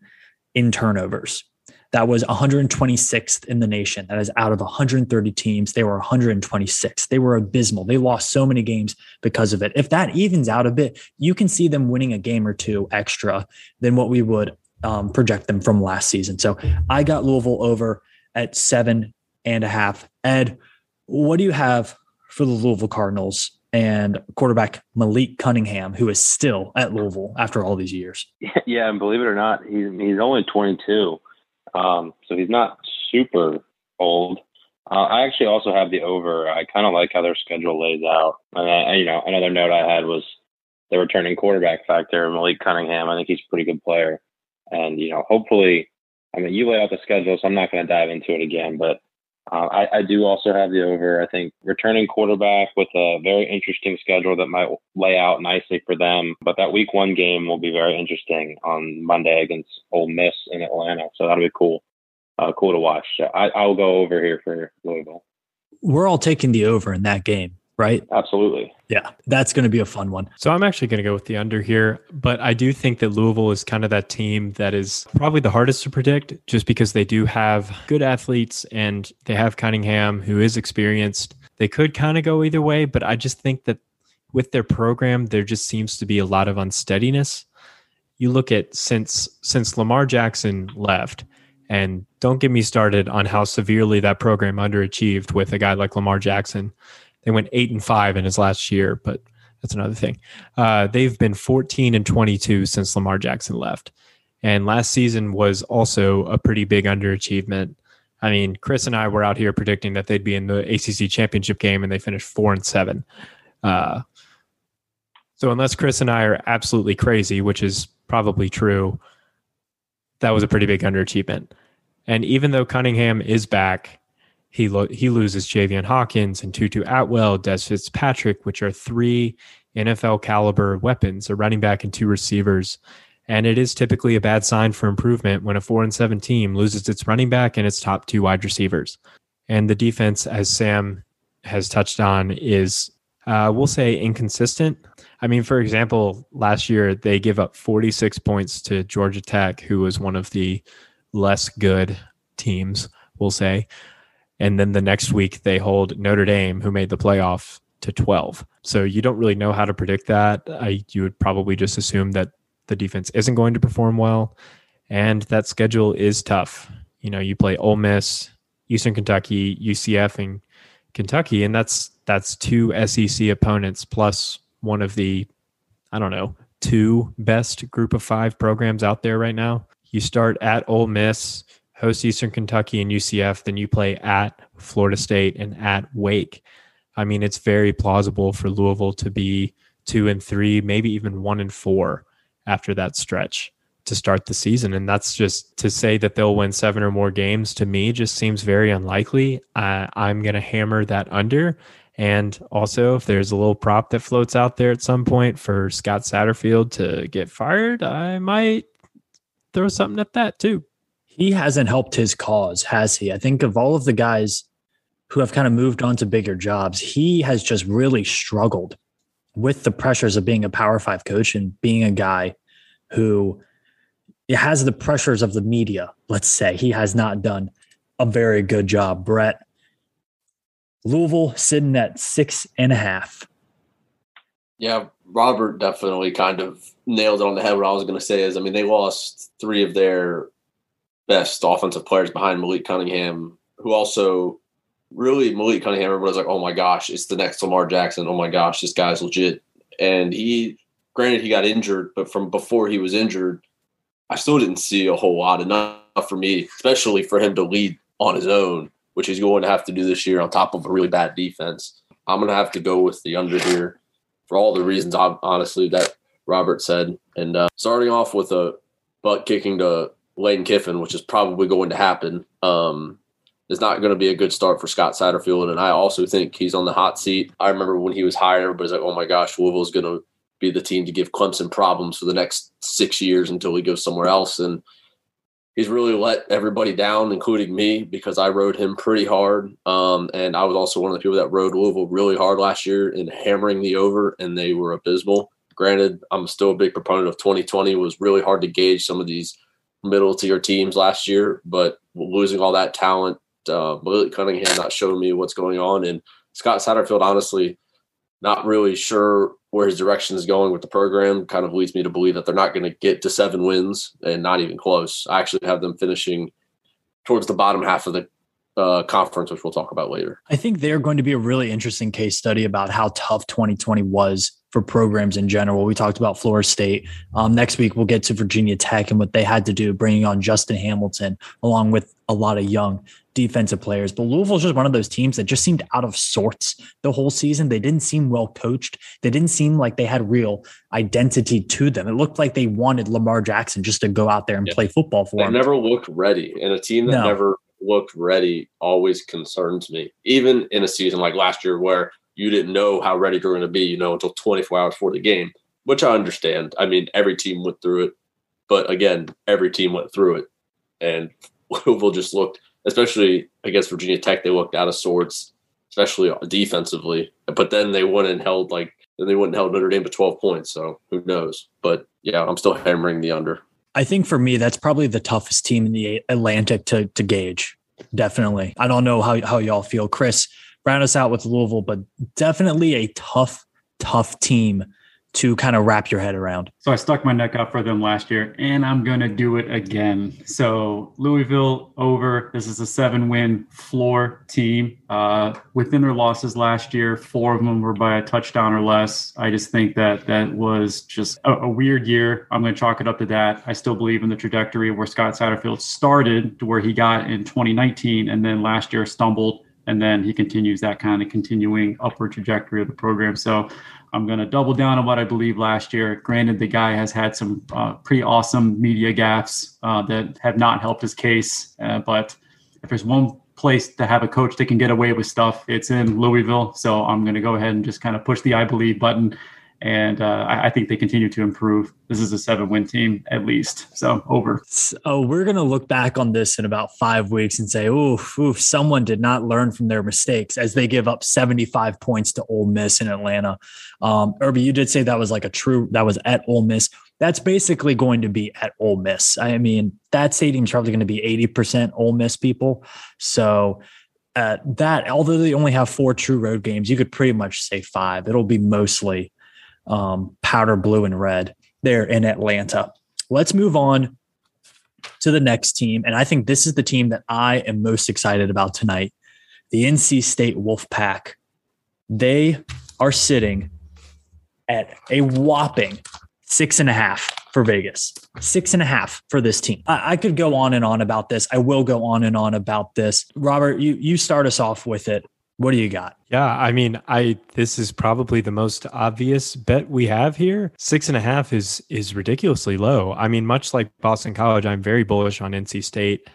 in turnovers. That was one hundred twenty-sixth in the nation. That is out of one hundred thirty teams. They were one hundred twenty-sixth. They were abysmal. They lost so many games because of it. If that evens out a bit, you can see them winning a game or two extra than what we would um, project them from last season. So I got Louisville over at seven and a half. Ed, what do you have for the Louisville Cardinals and quarterback Malik Cunningham, who is still at Louisville after all these years? Yeah, and believe it or not, he's, he's only twenty-two. Um, so he's not super old. Uh, I actually also have the over. I kind of like how their schedule lays out. And I, you know, another note I had was the returning quarterback factor, Malik Cunningham. I think he's a pretty good player. And, you know, hopefully, I mean, you lay out the schedule, so I'm not going to dive into it again. But uh, I, I do also have the over. I think returning quarterback with a very interesting schedule that might lay out nicely for them. But that week one game will be very interesting on Monday against Ole Miss in Atlanta. So that'll be cool. Uh, cool to watch. So I, I'll go over here for Louisville. We're all taking the over in that game, right? Absolutely. Yeah, that's going to be a fun one. So I'm actually going to go with the under here, but I do think that Louisville is kind of that team that is probably the hardest to predict just because they do have good athletes and they have Cunningham, who is experienced. They could kind of go either way, but I just think that with their program, there just seems to be a lot of unsteadiness. You look at since since Lamar Jackson left, and don't get me started on how severely that program underachieved with a guy like Lamar Jackson. They went eight and five in his last year, but that's another thing. Uh, they've been fourteen and twenty-two since Lamar Jackson left. And last season was also a pretty big underachievement. I mean, Chris and I were out here predicting that they'd be in the A C C championship game, and they finished four and seven. Uh, so unless Chris and I are absolutely crazy, which is probably true, that was a pretty big underachievement. And even though Cunningham is back, He lo- he loses Javion Hawkins and Tutu Atwell, Des Fitzpatrick, which are three N F L caliber weapons, a running back and two receivers. And it is typically a bad sign for improvement when a four and seven team loses its running back and its top two wide receivers. And the defense, as Sam has touched on, is, uh, we'll say, inconsistent. I mean, for example, last year they give up forty-six points to Georgia Tech, who was one of the less good teams, we'll say. And then the next week they hold Notre Dame, who made the playoff, to twelve. So you don't really know how to predict that. I, you would probably just assume that the defense isn't going to perform well. And that schedule is tough. You know, you play Ole Miss, Eastern Kentucky, U C F, and Kentucky, and that's That's two S E C opponents plus one of the, I don't know, two best group of five programs out there right now. You start at Ole Miss, host Eastern Kentucky and U C F, then you play at Florida State and at Wake. I mean, it's very plausible for Louisville to be two and three, maybe even one and four after that stretch to start the season. And that's just to say that they'll win seven or more games, to me, just seems very unlikely. Uh, I'm going to hammer that under. And also, if there's a little prop that floats out there at some point for Scott Satterfield to get fired, I might throw something at that too. He hasn't helped his cause, has he? I think of all of the guys who have kind of moved on to bigger jobs, he has just really struggled with the pressures of being a Power Five coach and being a guy who has the pressures of the media, let's say. He has not done a very good job. Brett, Louisville sitting at six and a half. Yeah, Robert definitely kind of nailed it on the head. What I was going to say is, I mean, they lost three of their best offensive players behind Malik Cunningham, who also really, Malik Cunningham, everybody's like, oh my gosh, it's the next Lamar Jackson. Oh my gosh, this guy's legit. And he, granted, he got injured, but from before he was injured, I still didn't see a whole lot, enough for me, especially for him to lead on his own, which he's going to have to do this year on top of a really bad defense. I'm going to have to go with the under here for all the reasons, honestly, that Robert said. And uh, starting off with a butt kicking to Lane Kiffin, which is probably going to happen, um, is not going to be a good start for Scott Satterfield. And I also think he's on the hot seat. I remember when he was hired, everybody's like, oh my gosh, Louisville's going to be the team to give Clemson problems for the next six years until he goes somewhere else. And he's really let everybody down, including me, because I rode him pretty hard. Um, and I was also one of the people that rode Louisville really hard last year in hammering the over, and they were abysmal. Granted, I'm still a big proponent of twenty twenty. It was really hard to gauge some of these middle-tier teams last year, but losing all that talent, uh, Malik Cunningham not showing me what's going on, and Scott Satterfield, honestly, not really sure where his direction is going with the program, kind of leads me to believe that they're not going to get to seven wins and not even close. I actually have them finishing towards the bottom half of the uh, conference, which we'll talk about later. I think they're going to be a really interesting case study about how tough twenty twenty was for programs in general. We talked about Florida State. Um, next week, we'll get to Virginia Tech and what they had to do, bringing on Justin Hamilton, along with a lot of young defensive players. But Louisville's just one of those teams that just seemed out of sorts the whole season. They didn't seem well coached. They didn't seem like they had real identity to them. It looked like they wanted Lamar Jackson just to go out there and yeah. play football for they him. They never looked ready. And a team that no. never looked ready always concerns me, even in a season like last year where you didn't know how ready you're going to be, you know, until twenty-four hours before the game, which I understand. I mean, every team went through it, but again, every team went through it, and Louisville just looked, especially against Virginia Tech, they looked out of sorts, especially defensively. But then they went and held like then they went and held Notre Dame to twelve points. So who knows? But yeah, I'm still hammering the under. I think for me, that's probably the toughest team in the Atlantic to to gauge. Definitely, I don't know how how y'all feel, Chris. Round us out with Louisville, but definitely a tough, tough team to kind of wrap your head around. So I stuck my neck out for them last year, and I'm going to do it again. So Louisville over. This is a seven-win floor team. Uh, within their losses last year, four of them were by a touchdown or less. I just think that that was just a, a weird year. I'm going to chalk it up to that. I still believe in the trajectory where Scott Satterfield started to where he got in twenty nineteen, and then last year stumbled. And then he continues that kind of continuing upward trajectory of the program. So I'm going to double down on what I believe last year. Granted, the guy has had some uh, pretty awesome media gaffes uh, that have not helped his case. Uh, but if there's one place to have a coach that can get away with stuff, it's in Louisville. So I'm going to go ahead and just kind of push the I believe button. And uh, I think they continue to improve. This is a seven-win team, at least. So, over. So, we're going to look back on this in about five weeks and say, oof, oof, someone did not learn from their mistakes as they give up seventy-five points to Ole Miss in Atlanta. Um, Irby, you did say that was like a true, that was at Ole Miss. That's basically going to be at Ole Miss. I mean, that stadium's probably going to be eighty percent Ole Miss people. So, uh, that, although they only have four true road games, you could pretty much say five. It'll be mostly Um, powder blue and red there in Atlanta. Let's move on to the next team. And I think this is the team that I am most excited about tonight. The N C State Wolfpack They are sitting at a whopping six and a half for Vegas, six and a half for this team. I, I could go on and on about this. I will go on and on about this. Robert, you you start us off with it. What do you got? Yeah, I mean, I this is probably the most obvious bet we have here. Six and a half is is ridiculously low. I mean, much like Boston College, I'm very bullish on N C State.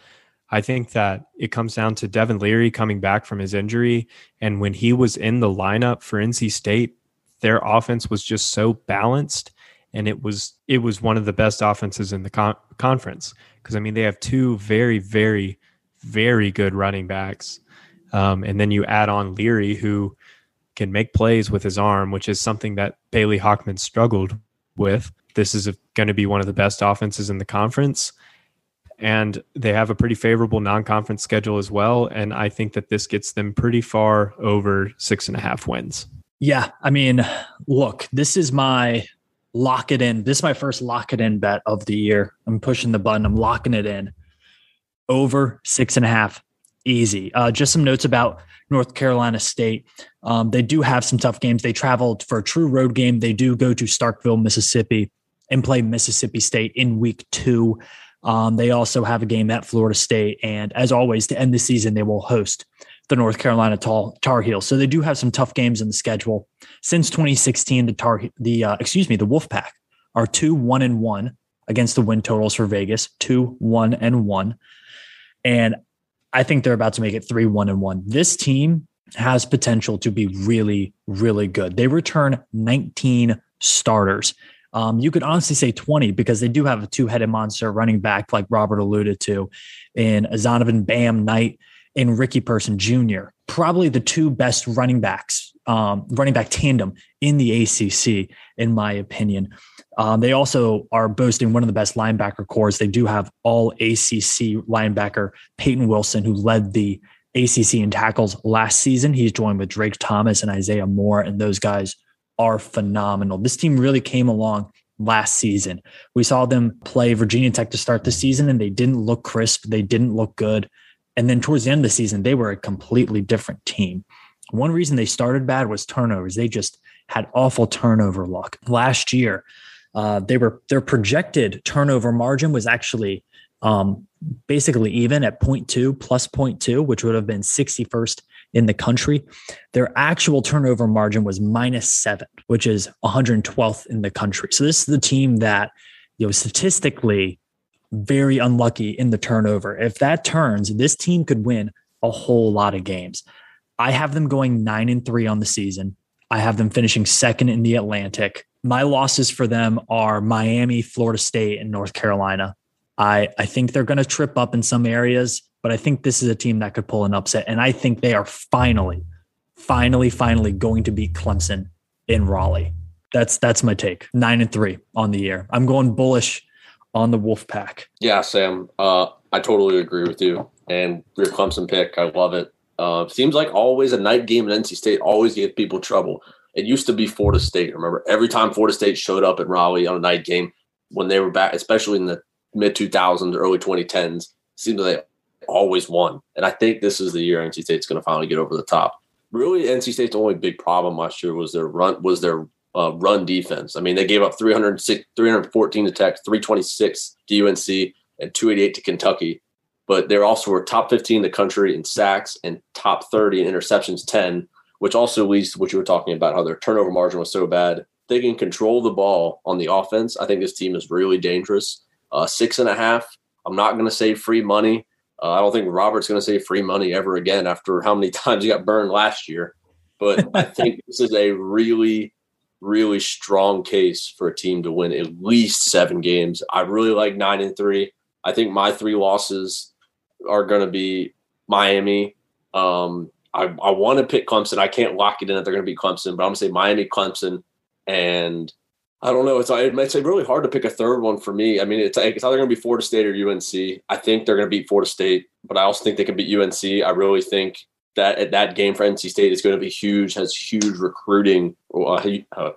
I think that it comes down to Devin Leary coming back from his injury. And when he was in the lineup for N C State, their offense was just so balanced. And it was it was one of the best offenses in the con- conference. Because, I mean, they have two very, very, very good running backs. Um, and then you add on Leary, who can make plays with his arm, which is something that Bailey Hawkman struggled with. This is going to be one of the best offenses in the conference. And they have a pretty favorable non-conference schedule as well. And I think that this gets them pretty far over six and a half wins. Yeah. I mean, look, this is my lock it in. This is my first lock it in bet of the year. I'm pushing the button. I'm locking it in over six and a half. Easy. Uh, just some notes about North Carolina State. Um, they do have some tough games. They traveled for a true road game. They do go to Starkville, Mississippi and play Mississippi State in week two. Um, they also have a game at Florida State. And as always, to end the season, they will host the North Carolina Tar, Tar Heels. So they do have some tough games in the schedule. Since twenty sixteen, the Tar, the uh, excuse me, the Wolfpack are two, one and one against the win totals for Vegas, two, one and one. And I think they're about to make it three, one and one. This team has potential to be really, really good. They return nineteen starters. Um, you could honestly say twenty because they do have a two-headed monster running back, like Robert alluded to, in Zonovan Bam Knight and Ricky Person Junior Probably the two best running backs, um, running back tandem in the A C C, in my opinion. Um, they also are boasting one of the best linebacker cores. They do have all A C C linebacker Peyton Wilson, who led the A C C in tackles last season. He's joined with Drake Thomas and Isaiah Moore, and those guys are phenomenal. This team really came along last season. We saw them play Virginia Tech to start the season, and they didn't look crisp. They didn't look good. And then towards the end of the season, they were a completely different team. One reason they started bad was turnovers. They just had awful turnover luck. Last year, uh, they were their projected turnover margin was actually um, basically even at zero point two plus zero point two, which would have been sixty-first in the country. Their actual turnover margin was minus seven, which is one hundred twelfth in the country. So this is the team that, you know, statistically very unlucky in the turnover. If that turns, this team could win a whole lot of games. I have them going nine and three on the season. I have them finishing second in the Atlantic. My losses for them are Miami, Florida State, and North Carolina. I, I think they're going to trip up in some areas, but I think this is a team that could pull an upset. And I think they are finally, finally, finally going to beat Clemson in Raleigh. That's that's my take. Nine and three on the year. I'm going bullish on the Wolfpack. Yeah, Sam, uh, I totally agree with you. And your Clemson pick, I love it. Uh, seems like always a night game at N C State always gave people trouble. It used to be Florida State. Remember, every time Florida State showed up at Raleigh on a night game when they were back, especially in the mid two thousands, early twenty tens, it seemed like always won. And I think this is the year N C State's going to finally get over the top. Really, N C State's only big problem last year was their run was their uh, run defense. I mean, they gave up three hundred six, three hundred fourteen to Tech, three twenty-six to U N C, and two eighty-eight to Kentucky. But they also were top fifteen in the country in sacks and top thirty in interceptions, ten, which also leads to what you were talking about, how their turnover margin was so bad. They can control the ball on the offense. I think this team is really dangerous. Uh, six and a half, I'm not going to say free money. Uh, I don't think Robert's going to say free money ever again after how many times he got burned last year. But I think this is a really, really strong case for a team to win at least seven games. I really like nine and three. I think my three losses are going to be Miami. Um, I, I want to pick Clemson. I can't lock it in that they're going to be Clemson, but I'm going to say Miami, Clemson, and I don't know. It's it's really hard to pick a third one for me. I mean, it's, it's either going to be Florida State or U N C. I think they're going to beat Florida State, but I also think they can beat U N C. I really think that that game for N C State is going to be huge. Has huge recruiting. Uh,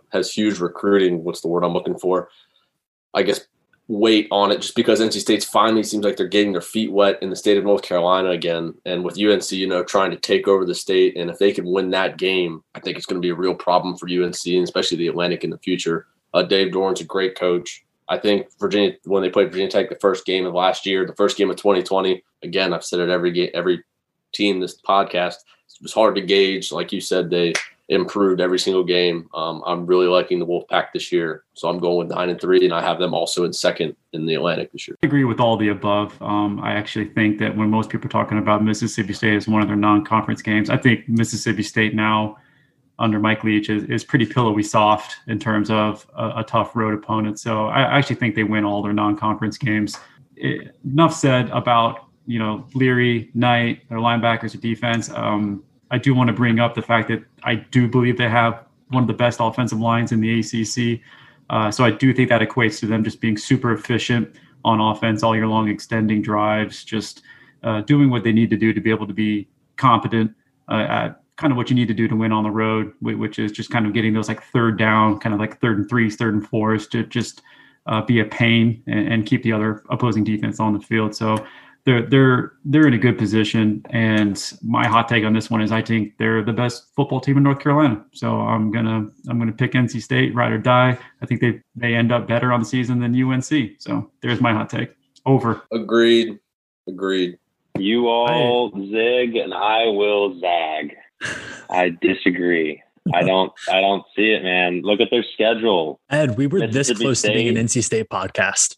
has huge recruiting. What's the word I'm looking for? I guess weight on it just because N C State's finally seems like they're getting their feet wet in the state of North Carolina again. And with U N C, you know, trying to take over the state, and if they can win that game, I think it's going to be a real problem for U N C and especially the Atlantic in the future. Uh, Dave Doran's a great coach. I think Virginia, when they played Virginia Tech the first game of last year, the first game of twenty twenty, again, I've said it every game, every team this podcast, it was hard to gauge. Like you said, they improved every single game. Um, I'm really liking the Wolfpack this year, so I'm going with nine and three, and I have them also in second in the Atlantic this year. I agree with all the above. Um, I actually think that when most people are talking about Mississippi State as one of their non-conference games, I think Mississippi State now under Mike Leach is, is pretty pillowy soft in terms of a, a tough road opponent. So I actually think they win all their non-conference games. It, enough said about, you know, Leary, Knight, their linebackers, their defense. Um, I do want to bring up the fact that I do believe they have one of the best offensive lines in the A C C. Uh, so I do think that equates to them just being super efficient on offense all year long, extending drives, just uh, doing what they need to do to be able to be competent uh, at kind of what you need to do to win on the road, which is just kind of getting those like third down, kind of like third and threes, third and fours to just uh, be a pain and, and keep the other opposing defense on the field. So they're, they're, they're in a good position. And my hot take on this one is I think they're the best football team in North Carolina. So I'm going to, I'm going to pick N C State, ride or die. I think they, they end up better on the season than U N C. So there's my hot take. Over. Agreed. Agreed. You all I, zig and I will zag. I disagree. I don't I don't see it, man. Look at their schedule. Ed, we were this close State. to being an N C State podcast.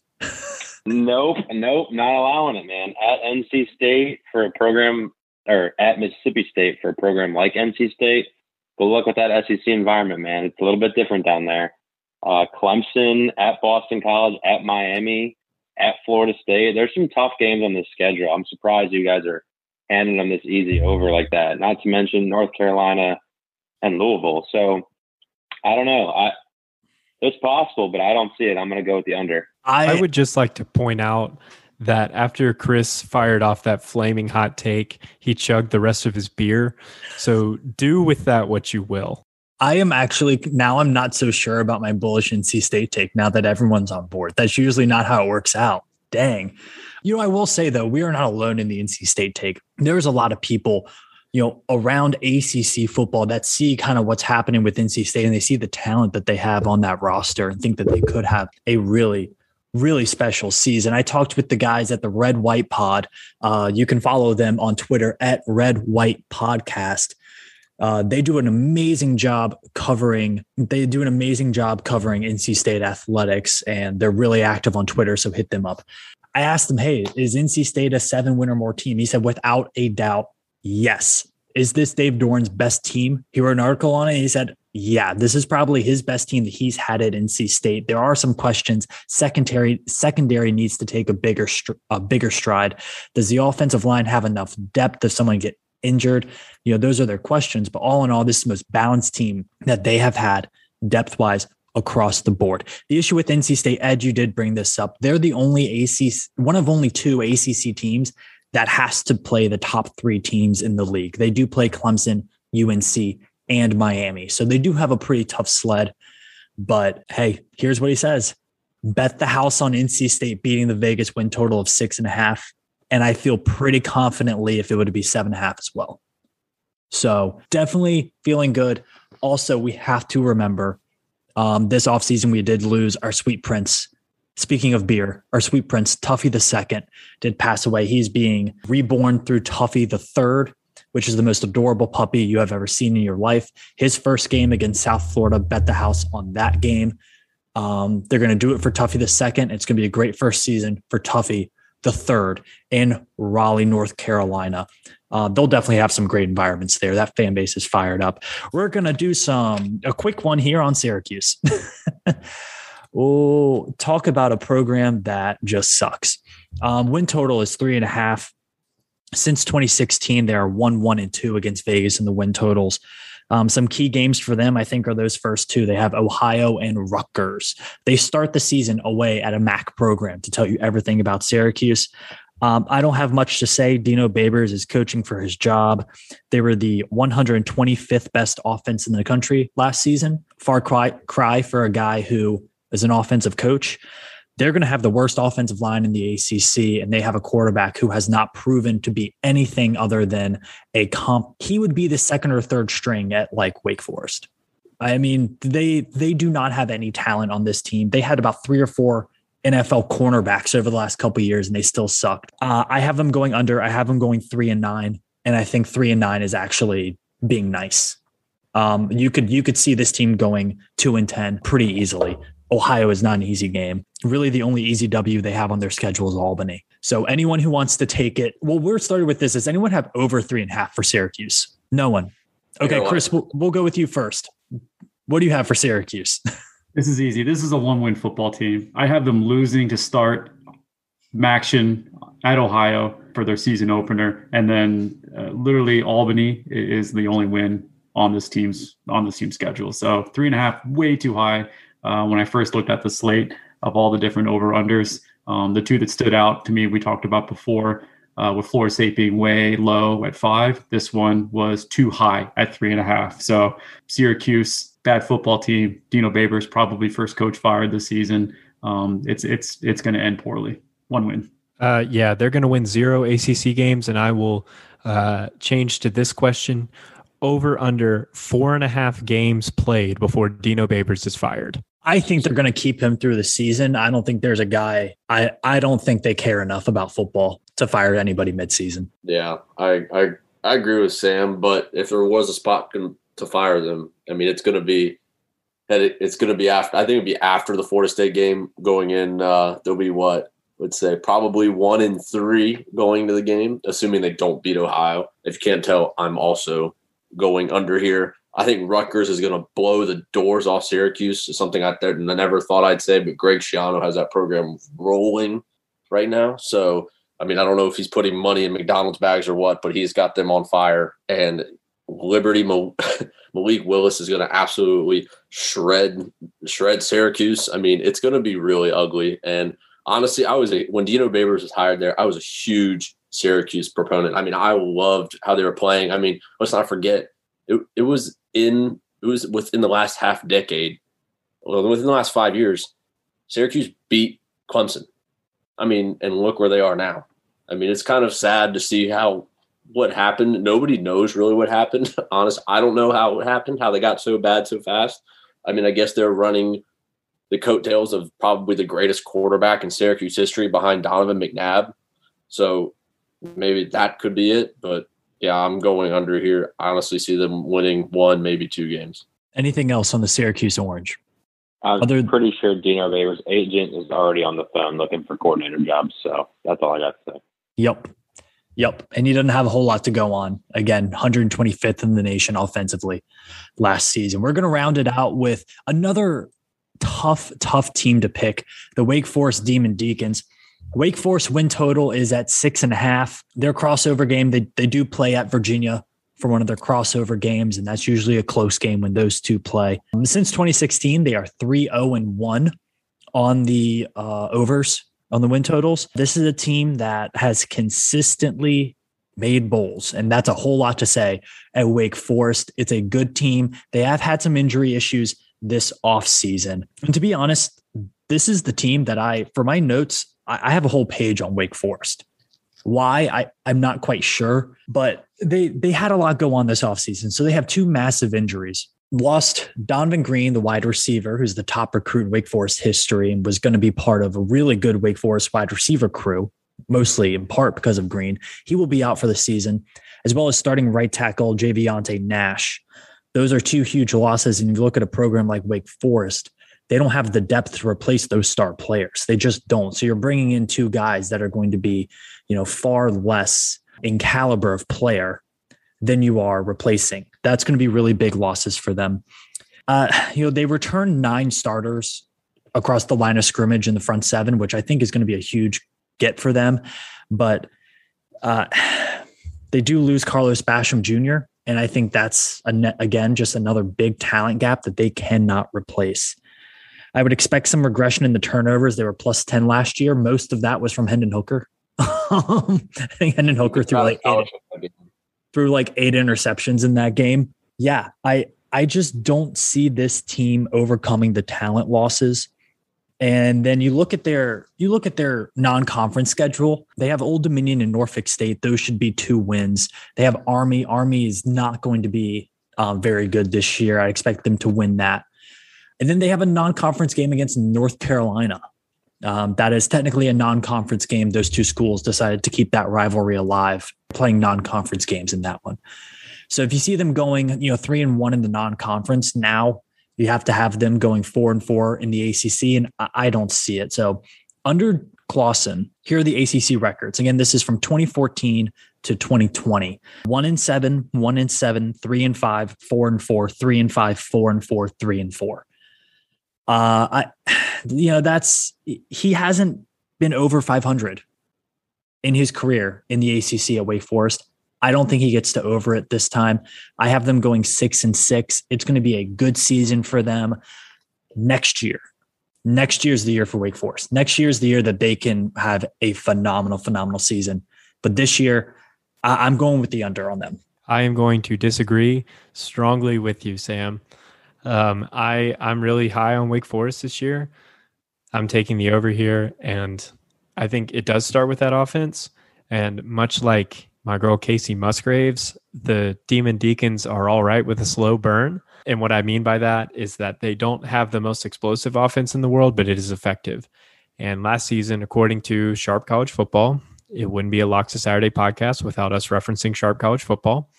nope, nope, not allowing it, man. At N C State for a program, or at Mississippi State for a program like N C State. But look at that S E C environment, man. It's a little bit different down there. Uh, Clemson, at Boston College, at Miami, at Florida State. There's some tough games on this schedule. I'm surprised you guys are handing them this easy over like that, not to mention North Carolina and Louisville. So I don't know. I, it's possible, but I don't see it. I'm going to go with the under. I, I would just like to point out that after Chris fired off that flaming hot take, he chugged the rest of his beer. So do with that what you will. I am actually, now I'm not so sure about my bullish N C State take now that everyone's on board. That's usually not how it works out. Dang. You know, I will say, though, we are not alone in the N C State take. There's a lot of people, you know, around A C C football that see kind of what's happening with N C State, and they see the talent that they have on that roster and think that they could have a really, really special season. I talked with the guys at the Red White Pod. Uh, you can follow them on Twitter at Red White Podcast. Uh, they do an amazing job covering. They do an amazing job covering N C State athletics, and they're really active on Twitter. So hit them up. I asked him, "Hey, is N C State a seven-win or more team?" He said, "Without a doubt, yes." Is this Dave Doran's best team? He wrote an article on it. And he said, "Yeah, this is probably his best team that he's had at N C State. There are some questions. Secondary, secondary needs to take a bigger, a bigger stride. Does the offensive line have enough depth if someone get injured? You know, those are their questions, but all in all, this is the most balanced team that they have had depth wise across the board." The issue with N C State, Ed, you did bring this up. They're the only A C C, one of only two A C C teams that has to play the top three teams in the league. They do play Clemson, U N C, and Miami. So they do have a pretty tough sled, but hey, here's what he says. Bet the house on N C State beating the Vegas win total of six and a half. And I feel pretty confidently if it would be seven and a half as well. So definitely feeling good. Also, we have to remember um, this offseason, we did lose our sweet prince. Speaking of beer, our sweet prince, Tuffy the Second, did pass away. He's being reborn through Tuffy the Third, which is the most adorable puppy you have ever seen in your life. His first game against South Florida, bet the house on that game. Um, they're going to do it for Tuffy the Second. It's going to be a great first season for Tuffy the Third in Raleigh, North Carolina. Uh, they'll definitely have some great environments there. That fan base is fired up. We're going to do some, a quick one here on Syracuse. Oh, talk about a program that just sucks. Um, win total is three and a half. Since twenty sixteen, they are one, one and two against Vegas in the win totals. Um, some key games for them, I think, are those first two. They have Ohio and Rutgers. They start the season away at a MAC program to tell you everything about Syracuse. Um, I don't have much to say. Dino Babers is coaching for his job. They were the one hundred twenty-fifth best offense in the country last season. Far cry, cry for a guy who is an offensive coach. they're going to have the worst offensive line in the A C C, and they have a quarterback who has not proven to be anything other than a comp. He would be the second or third string at like Wake Forest. I mean, they they do not have any talent on this team. They had about three or four N F L cornerbacks over the last couple of years, and they still sucked. Uh, I have them going under. I have them going three and nine, and I think three and nine is actually being nice. Um, you could you could see this team going two and ten pretty easily. Ohio is not an easy game. Really, the only easy W they have on their schedule is Albany. So anyone who wants to take it, well, we're started with this. Does anyone have over three and a half for Syracuse? No one. Okay, Chris, we'll, we'll go with you first. What do you have for Syracuse? This is easy. This is a one-win football team. I have them losing to start Maction at Ohio for their season opener, and then uh, literally Albany is the only win on this team's on this team's schedule. So three and a half, way too high. Uh, when I first looked at the slate of all the different over-unders, um, the two that stood out to me, we talked about before, uh, with Florida State being way low at five. This one was too high at three and a half. So Syracuse, bad football team. Dino Babers probably first coach fired this season. Um, it's it's it's going to end poorly. One win. Uh, yeah, they're going to win zero A C C games, and I will uh, change to this question. Over under four and a half games played before Dino Babers is fired. I think they're going to keep him through the season. I don't think there's a guy. I, I don't think they care enough about football to fire anybody midseason. Yeah, I, I I agree with Sam. But if there was a spot to fire them, I mean, it's going to be it's going to be after. I think it'd be after the Florida State game going in. Uh, there'll be what would say probably one in three going to the game, assuming they don't beat Ohio. If you can't tell, I'm also going under here. I think Rutgers is going to blow the doors off Syracuse. It's something I th- never thought I'd say, but Greg Schiano has that program rolling right now. So, I mean, I don't know if he's putting money in McDonald's bags or what, but he's got them on fire. And Liberty, Mal- Malik Willis is going to absolutely shred shred Syracuse. I mean, it's going to be really ugly. And honestly, I was a, when Dino Babers was hired there, I was a huge Syracuse proponent. I mean, I loved how they were playing. I mean, let's not forget, it it was in it was within the last half decade, well, within the last five years, Syracuse beat Clemson. I mean, and look where they are now. I mean, it's kind of sad to see how what happened. Nobody knows really what happened. Honest, I don't know how it happened, how they got so bad so fast. I mean, I guess they're running the coattails of probably the greatest quarterback in Syracuse history behind Donovan McNabb. So maybe that could be it, but yeah, I'm going under here. I honestly see them winning one, maybe two games. Anything else on the Syracuse Orange? I'm Other... pretty sure Dino Babers' agent is already on the phone looking for coordinator jobs, so that's all I got to say. Yep. Yep. And he doesn't have a whole lot to go on. Again, one hundred twenty-fifth in the nation offensively last season. We're going to round it out with another tough, tough team to pick, the Wake Forest Demon Deacons. Wake Forest win total is at six and a half. Their crossover game, they they do play at Virginia for one of their crossover games, and that's usually a close game when those two play. Um, since twenty sixteen, they are three oh and one on the uh, overs, on the win totals. This is a team that has consistently made bowls, and that's a whole lot to say at Wake Forest. It's a good team. They have had some injury issues this offseason. And to be honest, this is the team that I, for my notes, I have a whole page on Wake Forest. Why? I, I'm not quite sure, but they they had a lot go on this offseason. So they have two massive injuries. Lost Donovan Green, the wide receiver, who's the top recruit in Wake Forest history and was going to be part of a really good Wake Forest wide receiver crew, mostly in part because of Green. He will be out for the season, as well as starting right tackle Javionte Nash. Those are two huge losses. And you look at a program like Wake Forest, they don't have the depth to replace those star players. They just don't. So you're bringing in two guys that are going to be, you know, far less in caliber of player than you are replacing. That's going to be really big losses for them. Uh, you know, they return nine starters across the line of scrimmage in the front seven, which I think is going to be a huge get for them. But uh, they do lose Carlos Basham Junior And I think that's, again, just another big talent gap that they cannot replace. I would expect some regression in the turnovers. They were plus ten last year. Most of that was from Hendon Hooker. I think Hendon Hooker threw like, eight, threw like eight interceptions in that game. Yeah, I, I just don't see this team overcoming the talent losses And then you look at their you look at their non-conference schedule. They have Old Dominion and Norfolk State. Those should be two wins. They have Army. Army is not going to be um, very good this year. I expect them to win that. And then they have a non-conference game against North Carolina. Um, that is technically a non-conference game. Those two schools decided to keep that rivalry alive, playing non-conference games in that one. So if you see them going, you know, three and one in the non-conference now, you have to have them going four and four in the A C C, and I don't see it. So under Clawson, here are the A C C records. Again, this is from twenty fourteen to twenty twenty. One and seven, one and seven, three and five, four and four, three and five, four and four, three and four. Uh, I, you know, that's, he hasn't been over five hundred in his career in the A C C at Wake Forest. I don't think he gets to over it this time. I have them going six and six. It's going to be a good season for them next year. Next year's the year for Wake Forest. Next year's the year that they can have a phenomenal, phenomenal season. But this year, I'm going with the under on them. I am going to disagree strongly with you, Sam. Um, I, I'm really high on Wake Forest this year. I'm taking the over here, and I think it does start with that offense. And much like my girl, Casey Musgraves, the Demon Deacons are all right with a slow burn. And what I mean by that is that they don't have the most explosive offense in the world, but it is effective. And last season, according to Sharp College Football, it wouldn't be a Locked to Saturday podcast without us referencing Sharp College Football.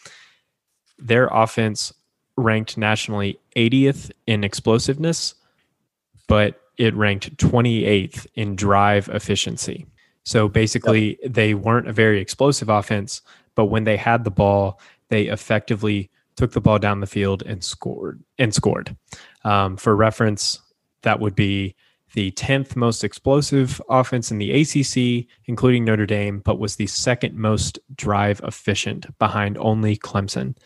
Their offense ranked nationally eightieth in explosiveness, but it ranked twenty-eighth in drive efficiency. So basically, they weren't a very explosive offense, but when they had the ball, they effectively took the ball down the field and scored. And scored. Um, for reference, that would be the tenth most explosive offense in the A C C, including Notre Dame, but was the second most drive efficient, behind only Clemson.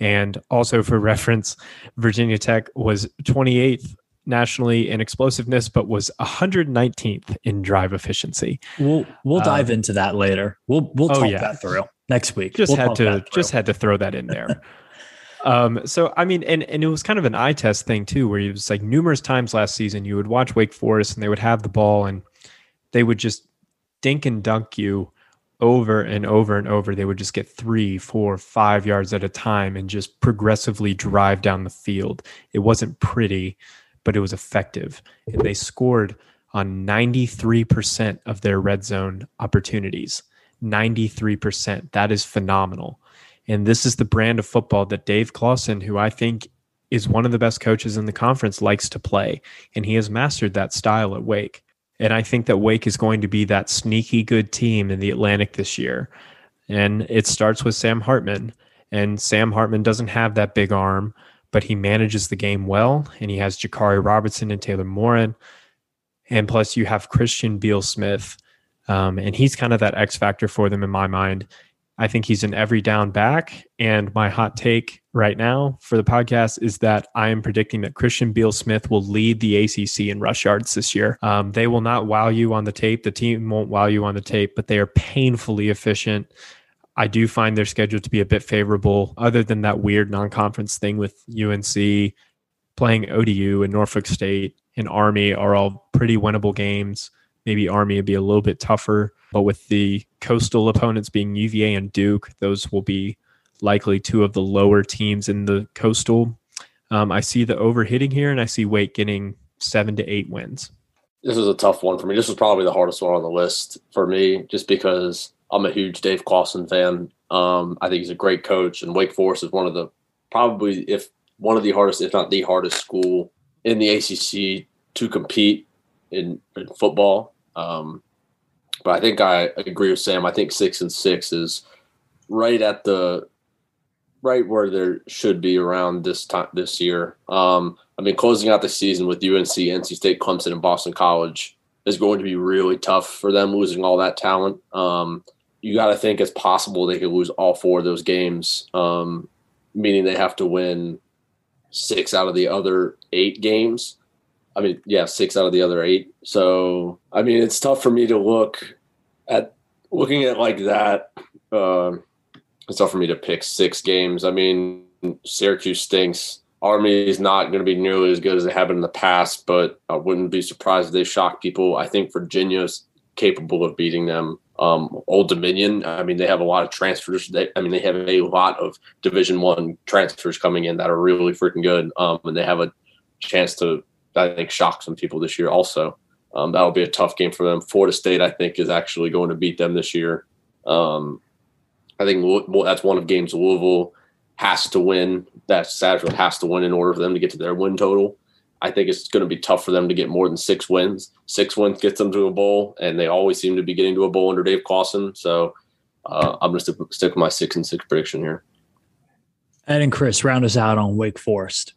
And also for reference, Virginia Tech was twenty-eighth nationally in explosiveness, but was one hundred nineteenth in drive efficiency. We'll we'll dive um, into that later. We'll we'll talk oh yeah. that through next week. Just we'll had to just had to throw that in there. um, so I mean, and and it was kind of an eye test thing too, where it was like numerous times last season you would watch Wake Forest and they would have the ball and they would just dink and dunk you over and over and over. They would just get three, four, five yards at a time and just progressively drive down the field. It wasn't pretty, but it was effective. And they scored on ninety-three percent of their red zone opportunities. ninety-three percent. That is phenomenal. And this is the brand of football that Dave Clawson, who I think is one of the best coaches in the conference, likes to play. And he has mastered that style at Wake. And I think that Wake is going to be that sneaky good team in the Atlantic this year. And it starts with Sam Hartman. And Sam Hartman doesn't have that big arm, but he manages the game well, and he has Jakari Robertson and Taylor Morin. And plus you have Christian Beal-Smith, um, and he's kind of that X factor for them in my mind. I think he's an every down back, and my hot take right now for the podcast is that I am predicting that Christian Beal-Smith will lead the A C C in rush yards this year. Um, they will not wow you on the tape. The team won't wow you on the tape, but they are painfully efficient. I do find their schedule to be a bit favorable, other than that weird non-conference thing with U N C. Playing O D U and Norfolk State and Army are all pretty winnable games. Maybe Army would be a little bit tougher, but with the coastal opponents being U V A and Duke, those will be likely two of the lower teams in the coastal. Um, I see the over hitting here, and I see Wake getting seven to eight wins. This is a tough one for me. This is probably the hardest one on the list for me, just because I'm a huge Dave Clawson fan. Um, I think he's a great coach, and Wake Forest is one of the probably if one of the hardest, if not the hardest school in the A C C to compete in, in football. Um, but I think I agree with Sam. I think six and six is right at the right where there should be around this time this year. Um, I mean, closing out the season with U N C, N C State, Clemson, and Boston College is going to be really tough for them, losing all that talent. Um, You got to think it's possible they could lose all four of those games, um, meaning they have to win six out of the other eight games. I mean, yeah, six out of the other eight. So, I mean, it's tough for me to look at looking at like that. Uh, it's tough for me to pick six games. I mean, Syracuse stinks. Army is not going to be nearly as good as they have been in the past, but I wouldn't be surprised if they shock people. I think Virginia's capable of beating them. Um, Old Dominion, I mean, they have a lot of transfers. They, I mean, they have a lot of Division One transfers coming in that are really freaking good, um, and they have a chance to, I think, shock some people this year also. Um, that'll be a tough game for them. Florida State, I think, is actually going to beat them this year. Um, I think that's one of games Louisville has to win. That Satterfield has to win in order for them to get to their win total. I think it's going to be tough for them to get more than six wins. Six wins gets them to a bowl, and they always seem to be getting to a bowl under Dave Clawson. So uh, I'm going to st- stick with my six and six prediction here. Ed and Chris, round us out on Wake Forest.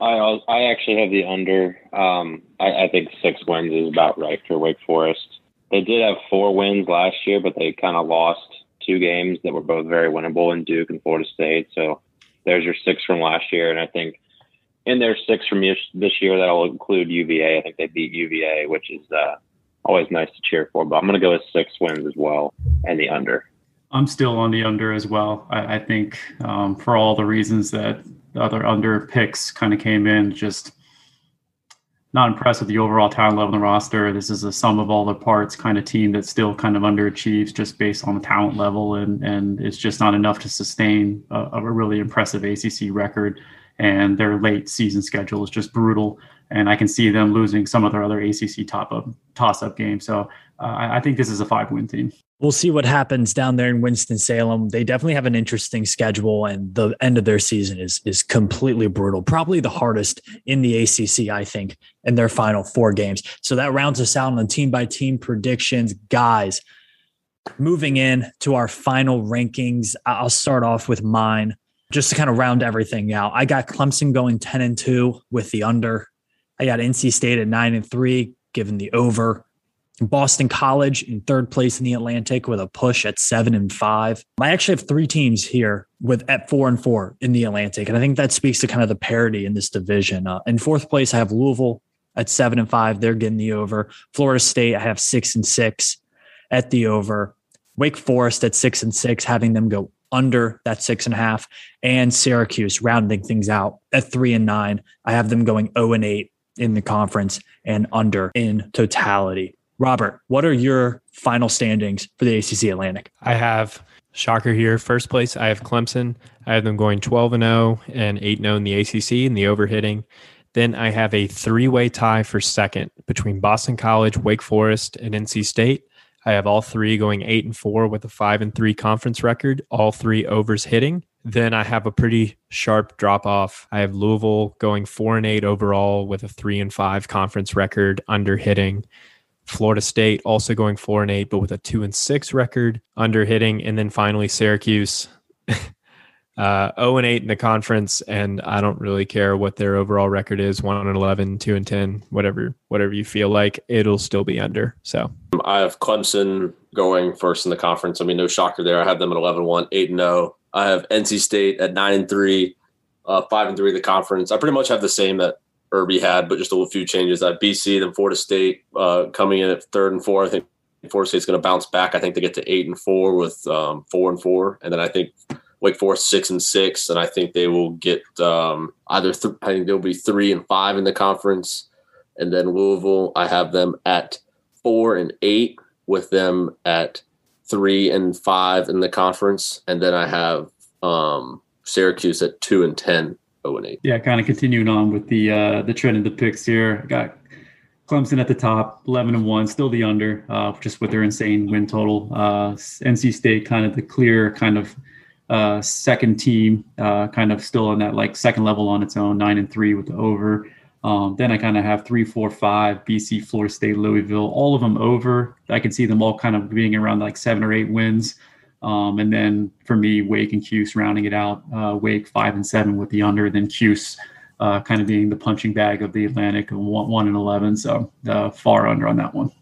I I actually have the under. Um, I, I think six wins is about right for Wake Forest. They did have four wins last year, but they kind of lost two games that were both very winnable in Duke and Florida State. So there's your six from last year, and I think in their six from this year, that'll include U V A. I think they beat U V A, which is uh, always nice to cheer for. But I'm going to go with six wins as well and the under. I'm still on the under as well. I, I think um, for all the reasons that the other under picks kind of came in, just not impressed with the overall talent level in the roster. This is a sum of all the parts kind of team that still kind of underachieves just based on the talent level, and, and it's just not enough to sustain a, a really impressive A C C record. And their late season schedule is just brutal. And I can see them losing some of their other A C C top up, toss-up games. So uh, I think this is a five-win team. We'll see what happens down there in Winston-Salem. They definitely have an interesting schedule, and the end of their season is is completely brutal. Probably the hardest in the A C C, I think, in their final four games. So that rounds us out on team-by-team predictions. Guys, moving in to our final rankings, I'll start off with mine. Just to kind of round everything out, I got Clemson going ten and two with the under. I got N C State at nine and three, given the over. Boston College in third place in the Atlantic with a push at seven and five. I actually have three teams here with at four and four in the Atlantic, and I think that speaks to kind of the parity in this division. Uh, in fourth place, I have Louisville at seven and five. They're getting the over. Florida State, I have six and six at the over. Wake Forest at six and six, having them go under that six and a half, and Syracuse rounding things out at three and nine. I have them going oh and eight in the conference and under in totality. Robert, what are your final standings for the A C C Atlantic? I have, shocker here, first place, I have Clemson. I have them going twelve and oh and eight and oh in the A C C and the over hitting. Then I have a three-way tie for second between Boston College, Wake Forest, and N C State. I have all three going eight and four with a five and three conference record, all three overs hitting. Then I have a pretty sharp drop off. I have Louisville going four and eight overall with a three and five conference record, under hitting. Florida State also going four and eight, but with a two and six record, under hitting. And then finally Syracuse, uh, zero and eight in the conference. And I don't really care what their overall record is, one and eleven, two and ten, whatever, whatever you feel like, it'll still be under. So I have Clemson going first in the conference. I mean, no shocker there. I have them at eleven and one, eight and oh. I have N C State at nine and three, uh, five and three in the conference. I pretty much have the same that Irby had, but just a few changes. I have B C, then Florida State uh, coming in at third and four. I think Florida State's going to bounce back. I think they get to eight and four with um, four and four. And then I think Wake Forest six and six. And I think they will get um, either th- – I think they'll be three and five in the conference. And then Louisville, I have them at – Four and eight with them at three and five in the conference, and then I have um, Syracuse at two and ten, zero and eight. Yeah, kind of continuing on with the uh, the trend of the picks here. Got Clemson at the top, eleven and one, still the under, uh, just with their insane win total. Uh, N C State kind of the clear kind of uh, second team, uh, kind of still on that like second level on its own, nine and three with the over. Um, then I kind of have three, four, five, B C, Florida State, Louisville, all of them over. I can see them all kind of being around like seven or eight wins. Um, and then for me, Wake and Cuse rounding it out, uh, Wake five and seven with the under, then Cuse uh, kind of being the punching bag of the Atlantic, one, one and eleven. So uh, far under on that one.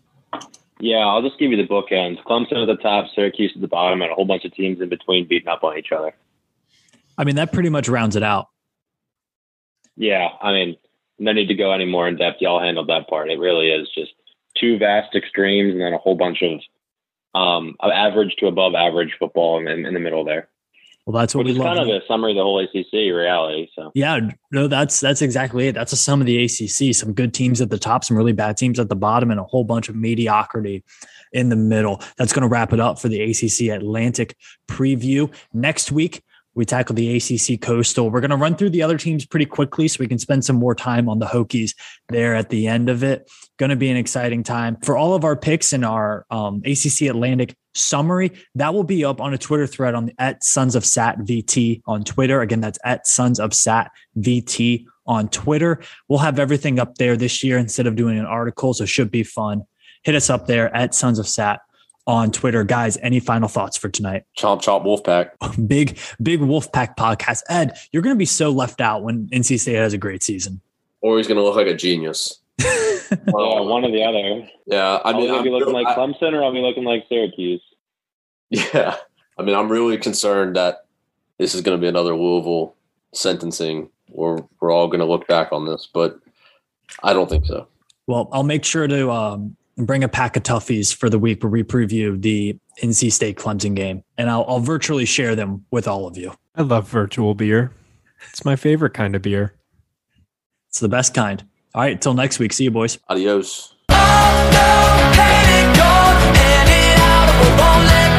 Yeah, I'll just give you the bookends. Clemson at the top, Syracuse at the bottom, and a whole bunch of teams in between beating up on each other. I mean, that pretty much rounds it out. Yeah, I mean, no need to go any more in depth. Y'all handled that part. It really is just two vast extremes and then a whole bunch of um, average to above average football in, in the middle there. Well, that's what Which we love. It's kind of a summary of the whole A C C reality. So yeah, no, that's that's exactly it. That's a sum of the A C C. Some good teams at the top, some really bad teams at the bottom, and a whole bunch of mediocrity in the middle. That's going to wrap it up for the A C C Atlantic preview. Next week, we tackle the A C C Coastal. We're going to run through the other teams pretty quickly so we can spend some more time on the Hokies there at the end of it. Going to be an exciting time. For all of our picks in our um, A C C Atlantic summary, that will be up on a Twitter thread on the at Sons of Sat V T on Twitter. Again, that's at Sons of Sat V T on Twitter. We'll have everything up there this year instead of doing an article, so it should be fun. Hit us up there at Sons of Sat on Twitter. Guys, any final thoughts for tonight? Chomp, chomp, Wolfpack. Big, big Wolfpack podcast. Ed, you're going to be so left out when N C State has a great season. Or he's going to look like a genius. Well, one or the other. Yeah. I mean, I'll be looking like Clemson or I'll be looking like Syracuse. Yeah. I mean, I'm really concerned that this is going to be another Louisville sentencing where we're all going to look back on this, but I don't think so. Well, I'll make sure to, um, and bring a pack of toughies for the week where we preview the N C State Clemson game. And I'll, I'll virtually share them with all of you. I love virtual beer. It's my favorite kind of beer. It's the best kind. All right. Till next week. See you, boys. Adios. Oh, no,